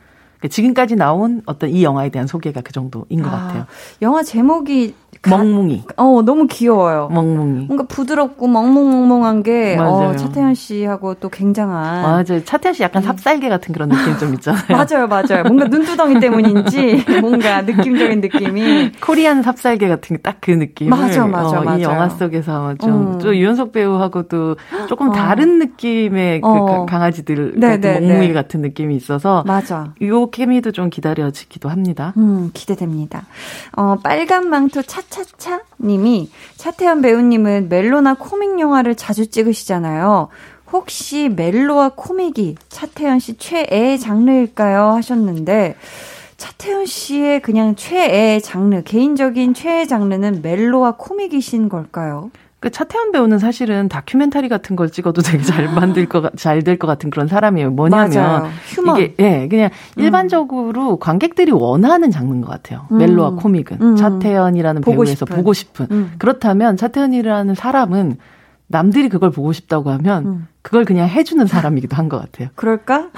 지금까지 나온 어떤 이 영화에 대한 소개가 그 정도인 것 같아요. 영화 제목이 멍뭉이. 너무 귀여워요. 멍뭉이. 뭔가 부드럽고 멍멍멍멍한 게 차태현 씨하고 또 굉장한. 맞아요. 차태현 씨 약간 삽살개 같은 그런 느낌 좀 있잖아요. 맞아요. 뭔가 눈두덩이 때문인지 뭔가 느낌적인 느낌이. 코리안 삽살개 같은 딱 그 느낌. 맞아. 이 영화 속에서 좀 유연석 배우하고도 조금 다른 느낌의 그 강아지들 같은 멍뭉이 같은 느낌이 있어서. 맞아. 요 케미도 좀 기다려지기도 합니다. 기대됩니다. 빨간 망토 차차차 님이 차태현 배우님은 멜로나 코믹 영화를 자주 찍으시잖아요. 혹시 멜로와 코믹이 차태현 씨 최애 장르일까요? 하셨는데 차태현 씨의 그냥 최애 장르, 개인적인 최애 장르는 멜로와 코믹이신 걸까요? 그 차태현 배우는 사실은 다큐멘터리 같은 걸 찍어도 되게 잘 될 것 같은 그런 사람이에요. 뭐냐면 이게 그냥 일반적으로 관객들이 원하는 장르인 것 같아요. 멜로와 코믹은 차태현이라는 배우에서 보고 싶은. 그렇다면 차태현이라는 사람은 남들이 그걸 보고 싶다고 하면 그걸 그냥 해주는 사람이기도 한 것 같아요. 그럴까?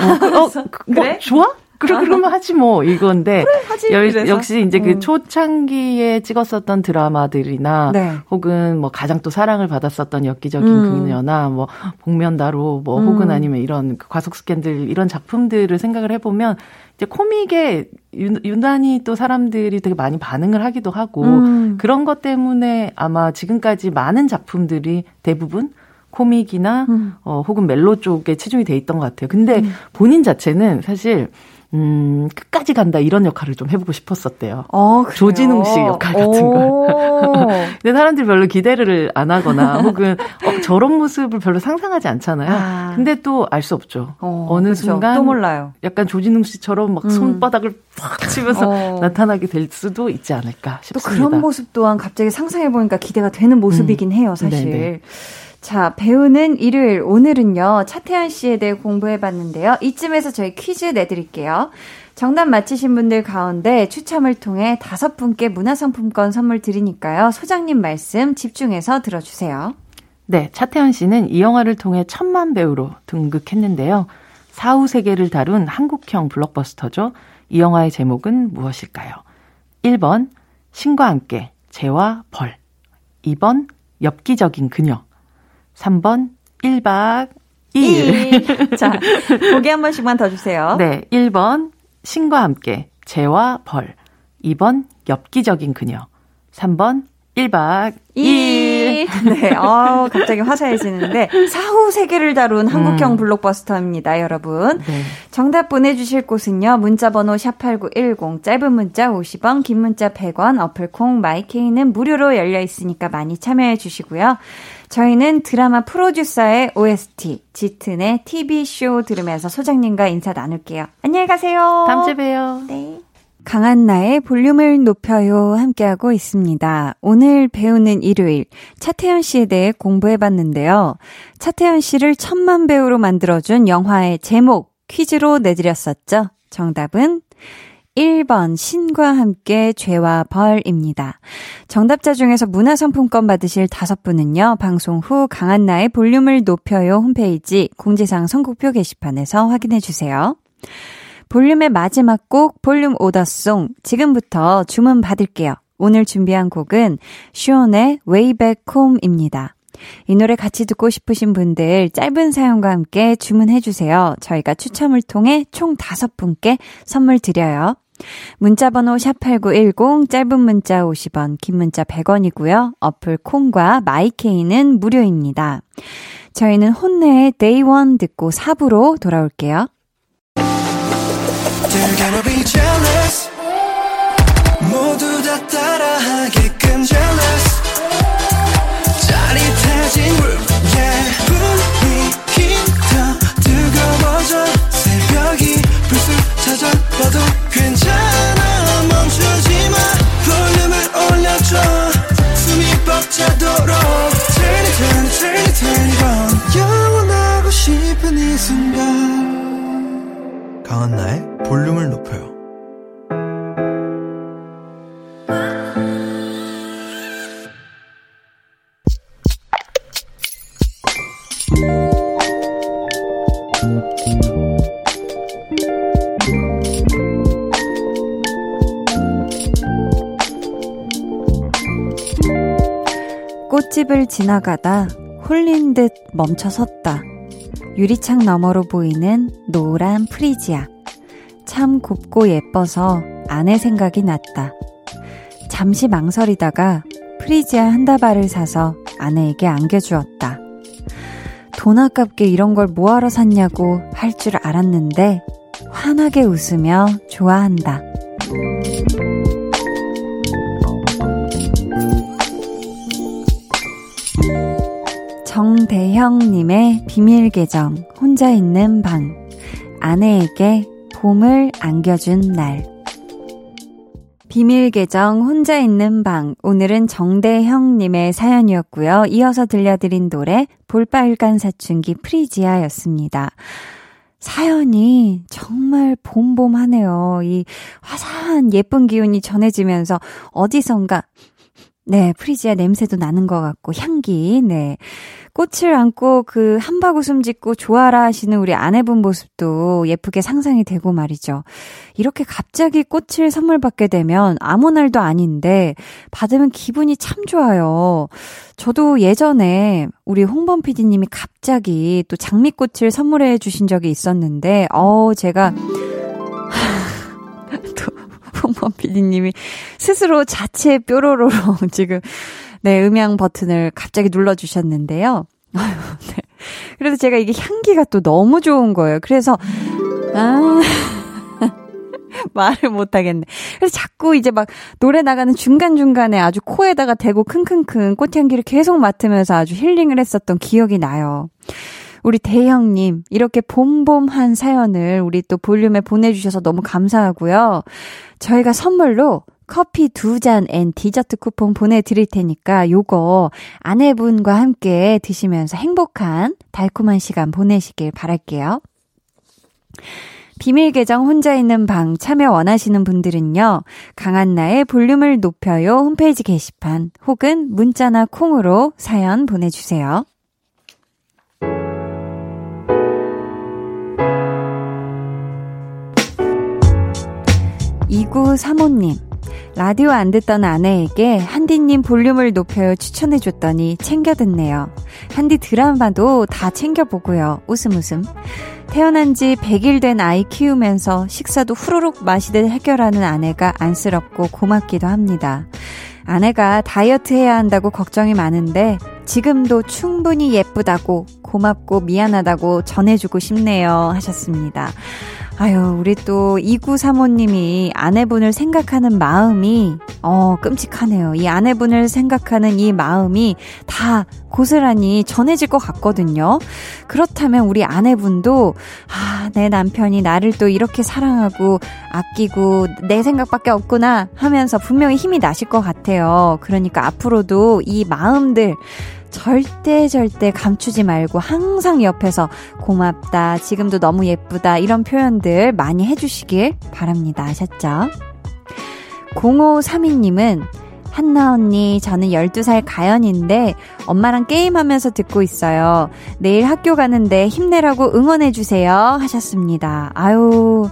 그래? 좋아? 그러면 하지 뭐 이건데 그래, 역시 이제 그 초창기에 찍었었던 드라마들이나 혹은 뭐 가장 또 사랑을 받았었던 엽기적인 그녀나 뭐 복면다로 뭐 혹은 아니면 이런 과속 스캔들 이런 작품들을 생각을 해보면 이제 코믹에 유난히 또 사람들이 되게 많이 반응을 하기도 하고 그런 것 때문에 아마 지금까지 많은 작품들이 대부분 코믹이나 혹은 멜로 쪽에 체중이 돼 있던 것 같아요. 근데 본인 자체는 사실 끝까지 간다 이런 역할을 좀 해보고 싶었었대요. 조진웅 씨 역할 같은 걸. 근데 사람들이 별로 기대를 안 하거나 혹은 저런 모습을 별로 상상하지 않잖아요. 근데 또 알 수 없죠. 어느 그렇죠. 순간 또 몰라요. 약간 조진웅 씨처럼 막 손바닥을 팍 치면서 나타나게 될 수도 있지 않을까 싶습니다. 또 그런 모습 또한 갑자기 상상해보니까 기대가 되는 모습이긴 해요, 사실. 네네. 자, 배우는 일요일 오늘은요. 차태현 씨에 대해 공부해봤는데요. 이쯤에서 저희 퀴즈 내드릴게요. 정답 맞히신 분들 가운데 추첨을 통해 5분께 문화상품권 선물 드리니까요. 소장님 말씀 집중해서 들어주세요. 네, 차태현 씨는 이 영화를 통해 1000만 배우로 등극했는데요. 사후 세계를 다룬 한국형 블록버스터죠. 이 영화의 제목은 무엇일까요? 1번 신과 함께 재와 벌, 2번 엽기적인 그녀, 3번 1박 2일. 자, 보기 한 번씩만 더 주세요. 네, 1번 신과 함께 재와 벌, 2번 엽기적인 그녀, 3번 1박 2일. 네, 갑자기 화사해지는데 사후 세계를 다룬 한국형 블록버스터입니다, 여러분. 네. 정답 보내주실 곳은요. 문자번호 #8910, 짧은 문자 50원, 긴 문자 100원, 어플콩 마이케이는 무료로 열려 있으니까 많이 참여해 주시고요. 저희는 드라마 프로듀서의 OST, 짙은의 TV쇼 들으면서 소장님과 인사 나눌게요. 안녕히 가세요. 다음 주에 봬요. 네. 강한나의 볼륨을 높여요 함께하고 있습니다. 오늘 배우는 일요일 차태현 씨에 대해 공부해봤는데요. 차태현 씨를 1000만 배우로 만들어준 영화의 제목 퀴즈로 내드렸었죠. 정답은 1번 신과 함께 죄와 벌입니다. 정답자 중에서 문화상품권 받으실 5분은요. 방송 후 강한나의 볼륨을 높여요 홈페이지 공지사항 선곡표 게시판에서 확인해주세요. 볼륨의 마지막 곡 볼륨 오더송 지금부터 주문 받을게요. 오늘 준비한 곡은 시온의 Way Back Home입니다. 이 노래 같이 듣고 싶으신 분들 짧은 사연과 함께 주문해주세요. 저희가 추첨을 통해 총 5분께 선물 드려요. 문자번호 샵8910, 짧은 문자 50원, 긴 문자 100원이고요. 어플 콩과 마이케이는 무료입니다. 저희는 혼내의 Day One 듣고 4부로 돌아올게요. They're gonna be jealous. 모두 다 따라하게끔 jealous. 짜릿해진 roof, yeah. 분위기 더 뜨거워져. 새벽이 불쑥 찾아와도 괜찮아. 멈추지 마. 볼륨을 올려줘. 숨이 벅차도록. Turn it, turn it, turn it, turn it on. 영원하고 싶은 이 순간. 강한나의 볼륨을 높여요. 꽃집을 지나가다 홀린 듯 멈춰섰다. 유리창 너머로 보이는 노란 프리지아. 참 곱고 예뻐서 아내 생각이 났다. 잠시 망설이다가 프리지아 한 다발을 사서 아내에게 안겨주었다. 돈 아깝게 이런 걸 뭐하러 샀냐고 할 줄 알았는데 환하게 웃으며 좋아한다. 정대형님의 비밀 계정 혼자 있는 방. 아내에게 봄을 안겨준 날. 비밀 계정 혼자 있는 방, 오늘은 정대형님의 사연이었고요. 이어서 들려드린 노래 볼빨간사춘기 프리지아였습니다. 사연이 정말 봄봄하네요. 이 화사한 예쁜 기운이 전해지면서 어디선가 네, 프리지아 냄새도 나는 것 같고 향기, 네. 꽃을 안고 그 한바구 숨짓고 좋아라 하시는 우리 아내분 모습도 예쁘게 상상이 되고 말이죠. 이렇게 갑자기 꽃을 선물 받게 되면 아무 날도 아닌데 받으면 기분이 참 좋아요. 저도 예전에 우리 홍범 PD님이 갑자기 또 장미꽃을 선물해 주신 적이 있었는데 제가 홍범 PD님이 스스로 자체 뾰로로로 지금 네 음향 버튼을 갑자기 눌러주셨는데요. 네. 그래서 제가 이게 향기가 또 너무 좋은 거예요. 그래서 말을 못하겠네. 그래서 자꾸 이제 막 노래 나가는 중간중간에 아주 코에다가 대고 킁킁킁 꽃향기를 계속 맡으면서 아주 힐링을 했었던 기억이 나요. 우리 대형님, 이렇게 봄봄한 사연을 우리 또 볼륨에 보내주셔서 너무 감사하고요. 저희가 선물로 커피 2잔 앤 디저트 쿠폰 보내드릴 테니까 요거 아내분과 함께 드시면서 행복한 달콤한 시간 보내시길 바랄게요. 비밀 계정 혼자 있는 방 참여 원하시는 분들은요. 강한나의 볼륨을 높여요 홈페이지 게시판 혹은 문자나 콩으로 사연 보내주세요. 사모님, 라디오 안 듣던 아내에게 한디님 볼륨을 높여요 추천해줬더니 챙겨 듣네요. 한디 드라마도 다 챙겨보고요. 웃음. 태어난 지 100일 된 아이 키우면서 식사도 후루룩 마시듯 해결하는 아내가 안쓰럽고 고맙기도 합니다. 아내가 다이어트 해야 한다고 걱정이 많은데 지금도 충분히 예쁘다고 고맙고 미안하다고 전해주고 싶네요 하셨습니다. 아유, 우리 또 2935님이 아내분을 생각하는 마음이 끔찍하네요. 이 아내분을 생각하는 이 마음이 다 고스란히 전해질 것 같거든요. 그렇다면 우리 아내분도 내 남편이 나를 또 이렇게 사랑하고 아끼고 내 생각밖에 없구나 하면서 분명히 힘이 나실 것 같아요. 그러니까 앞으로도 이 마음들 절대 감추지 말고 항상 옆에서 고맙다, 지금도 너무 예쁘다 이런 표현들 많이 해주시길 바랍니다. 아셨죠? 0532님은 한나 언니, 저는 12살 가연인데 엄마랑 게임하면서 듣고 있어요. 내일 학교 가는데 힘내라고 응원해주세요 하셨습니다. 아유,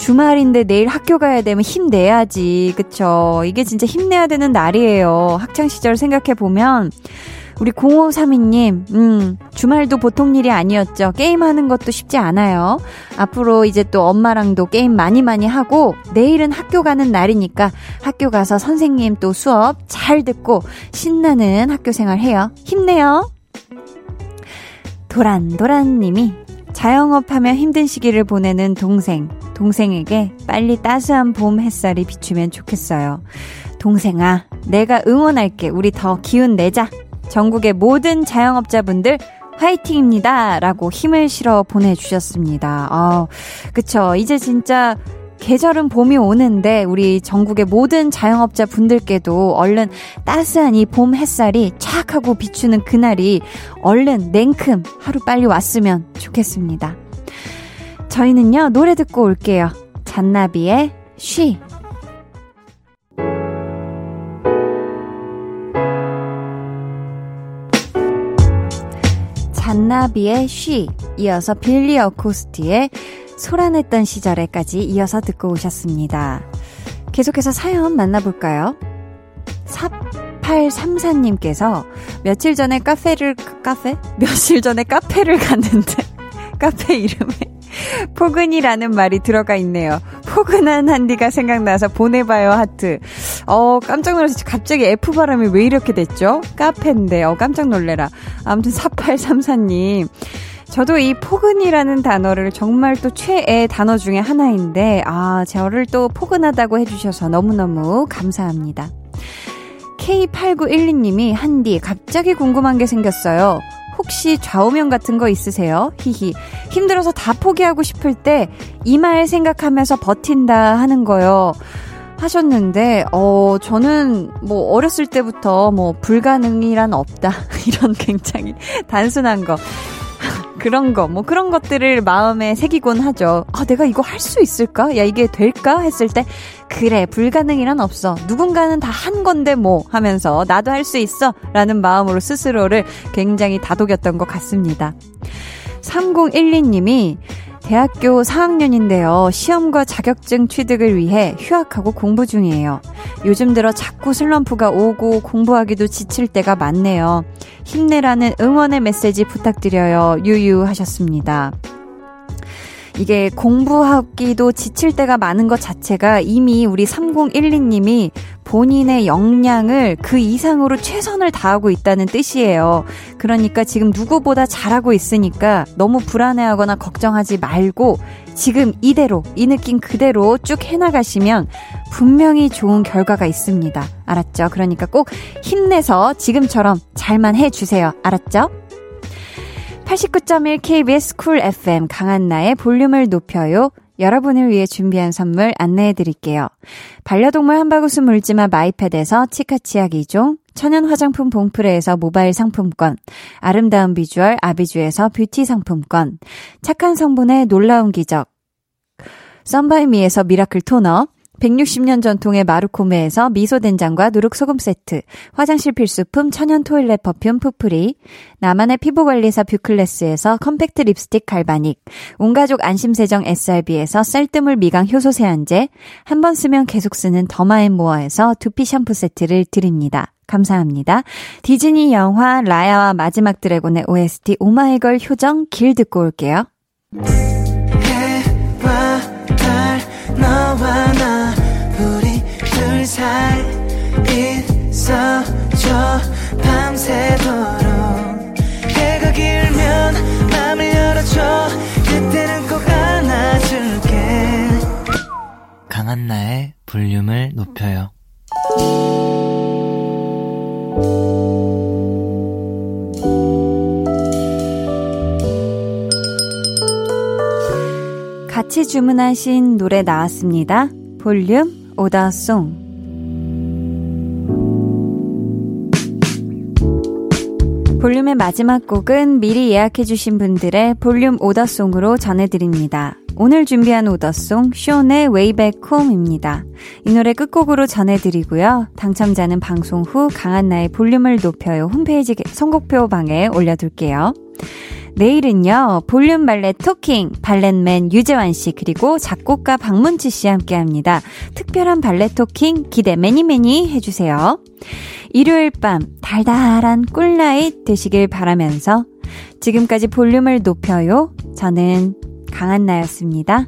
주말인데 내일 학교 가야 되면 힘내야지. 그쵸? 이게 진짜 힘내야 되는 날이에요. 학창시절 생각해보면 우리 0532님, 주말도 보통 일이 아니었죠. 게임하는 것도 쉽지 않아요. 앞으로 이제 또 엄마랑도 게임 많이 하고, 내일은 학교 가는 날이니까 학교 가서 선생님 또 수업 잘 듣고 신나는 학교 생활 해요. 힘내요. 도란도란님이 자영업하며 힘든 시기를 보내는 동생에게 빨리 따스한 봄 햇살이 비추면 좋겠어요. 동생아, 내가 응원할게. 우리 더 기운 내자. 전국의 모든 자영업자분들 화이팅입니다. 라고 힘을 실어 보내주셨습니다. 아, 그쵸. 이제 진짜 계절은 봄이 오는데 우리 전국의 모든 자영업자분들께도 얼른 따스한 이 봄 햇살이 착 하고 비추는 그날이 얼른 냉큼 하루 빨리 왔으면 좋겠습니다. 저희는요, 노래 듣고 올게요. 잔나비의 쉬. 잔나비의 쉬, 이어서 빌리 어코스티의 소란했던 시절에까지 이어서 듣고 오셨습니다. 계속해서 사연 만나볼까요? 4834님께서 며칠 전에 카페를 갔는데 카페 이름에 포근이라는 말이 들어가 있네요. 포근한 한디가 생각나서 보내봐요 하트. 깜짝 놀라서 갑자기 F 발음이 왜 이렇게 됐죠? 카페인데 깜짝 놀래라. 아무튼 4834님, 저도 이 포근이라는 단어를 정말 또 최애 단어 중에 하나인데, 저를 또 포근하다고 해주셔서 너무너무 감사합니다. K8912님이 한디 갑자기 궁금한 게 생겼어요. 혹시 좌우명 같은 거 있으세요? 히히. 힘들어서 다 포기하고 싶을 때 이 말 생각하면서 버틴다 하는 거요. 하셨는데, 저는 뭐 어렸을 때부터 뭐 불가능이란 없다. 이런 굉장히 단순한 거. 그런 거, 뭐 그런 것들을 마음에 새기곤 하죠. 내가 이거 할 수 있을까? 야, 이게 될까? 했을 때, 그래, 불가능이란 없어. 누군가는 다 한 건데 뭐 하면서 나도 할 수 있어. 라는 마음으로 스스로를 굉장히 다독였던 것 같습니다. 3012님이 대학교 4학년인데요. 시험과 자격증 취득을 위해 휴학하고 공부 중이에요. 요즘 들어 자꾸 슬럼프가 오고 공부하기도 지칠 때가 많네요. 힘내라는 응원의 메시지 부탁드려요. 유유하셨습니다. 이게 공부하기도 지칠 때가 많은 것 자체가 이미 우리 3012님이 본인의 역량을 그 이상으로 최선을 다하고 있다는 뜻이에요. 그러니까 지금 누구보다 잘하고 있으니까 너무 불안해하거나 걱정하지 말고 지금 이대로, 이 느낌 그대로 쭉 해나가시면 분명히 좋은 결과가 있습니다. 알았죠? 그러니까 꼭 힘내서 지금처럼 잘만 해주세요. 알았죠? 89.1 KBS 쿨 FM 강한나의 볼륨을 높여요. 여러분을 위해 준비한 선물 안내해드릴게요. 반려동물 한바구스 물지마 마이패드에서 치카치약 2종, 천연 화장품 봉프레에서 모바일 상품권, 아름다운 비주얼 아비주에서 뷰티 상품권, 착한 성분의 놀라운 기적 썬바이미에서 미라클 토너, 160년 전통의 마루코메에서 미소된장과 누룩소금 세트, 화장실 필수품 천연 토일렛 퍼퓸 푸프리, 나만의 피부관리사 뷰클래스에서 컴팩트 립스틱 갈바닉, 온가족 안심세정 SRB에서 쌀뜨물 미강 효소 세안제, 한 번 쓰면 계속 쓰는 더마앤모어에서 두피 샴푸 세트를 드립니다. 감사합니다. 디즈니 영화 라야와 마지막 드래곤의 OST 오마이걸 효정 길 듣고 올게요. 너와 나 우리 둘 사이 있어줘 밤새도록 해가 길면 맘을 열어줘 그때는 꼭 안아줄게 강한나의 볼륨을 높여요. 같이 주문하신 노래 나왔습니다. 볼륨 오더송. 볼륨의 마지막 곡은 미리 예약해주신 분들의 볼륨 오더송으로 전해드립니다. 오늘 준비한 오더송 쇼네 웨이백 홈입니다. 이 노래 끝곡으로 전해드리고요. 당첨자는 방송 후 강한나의 볼륨을 높여요 홈페이지 선곡표 방에 올려둘게요. 내일은요, 볼륨 발레 토킹, 발렛맨 유재환 씨, 그리고 작곡가 박문치 씨 함께 합니다. 특별한 발레 토킹 기대 매니 매니 해주세요. 일요일 밤 달달한 꿀나잇 되시길 바라면서 지금까지 볼륨을 높여요. 저는 강한나였습니다.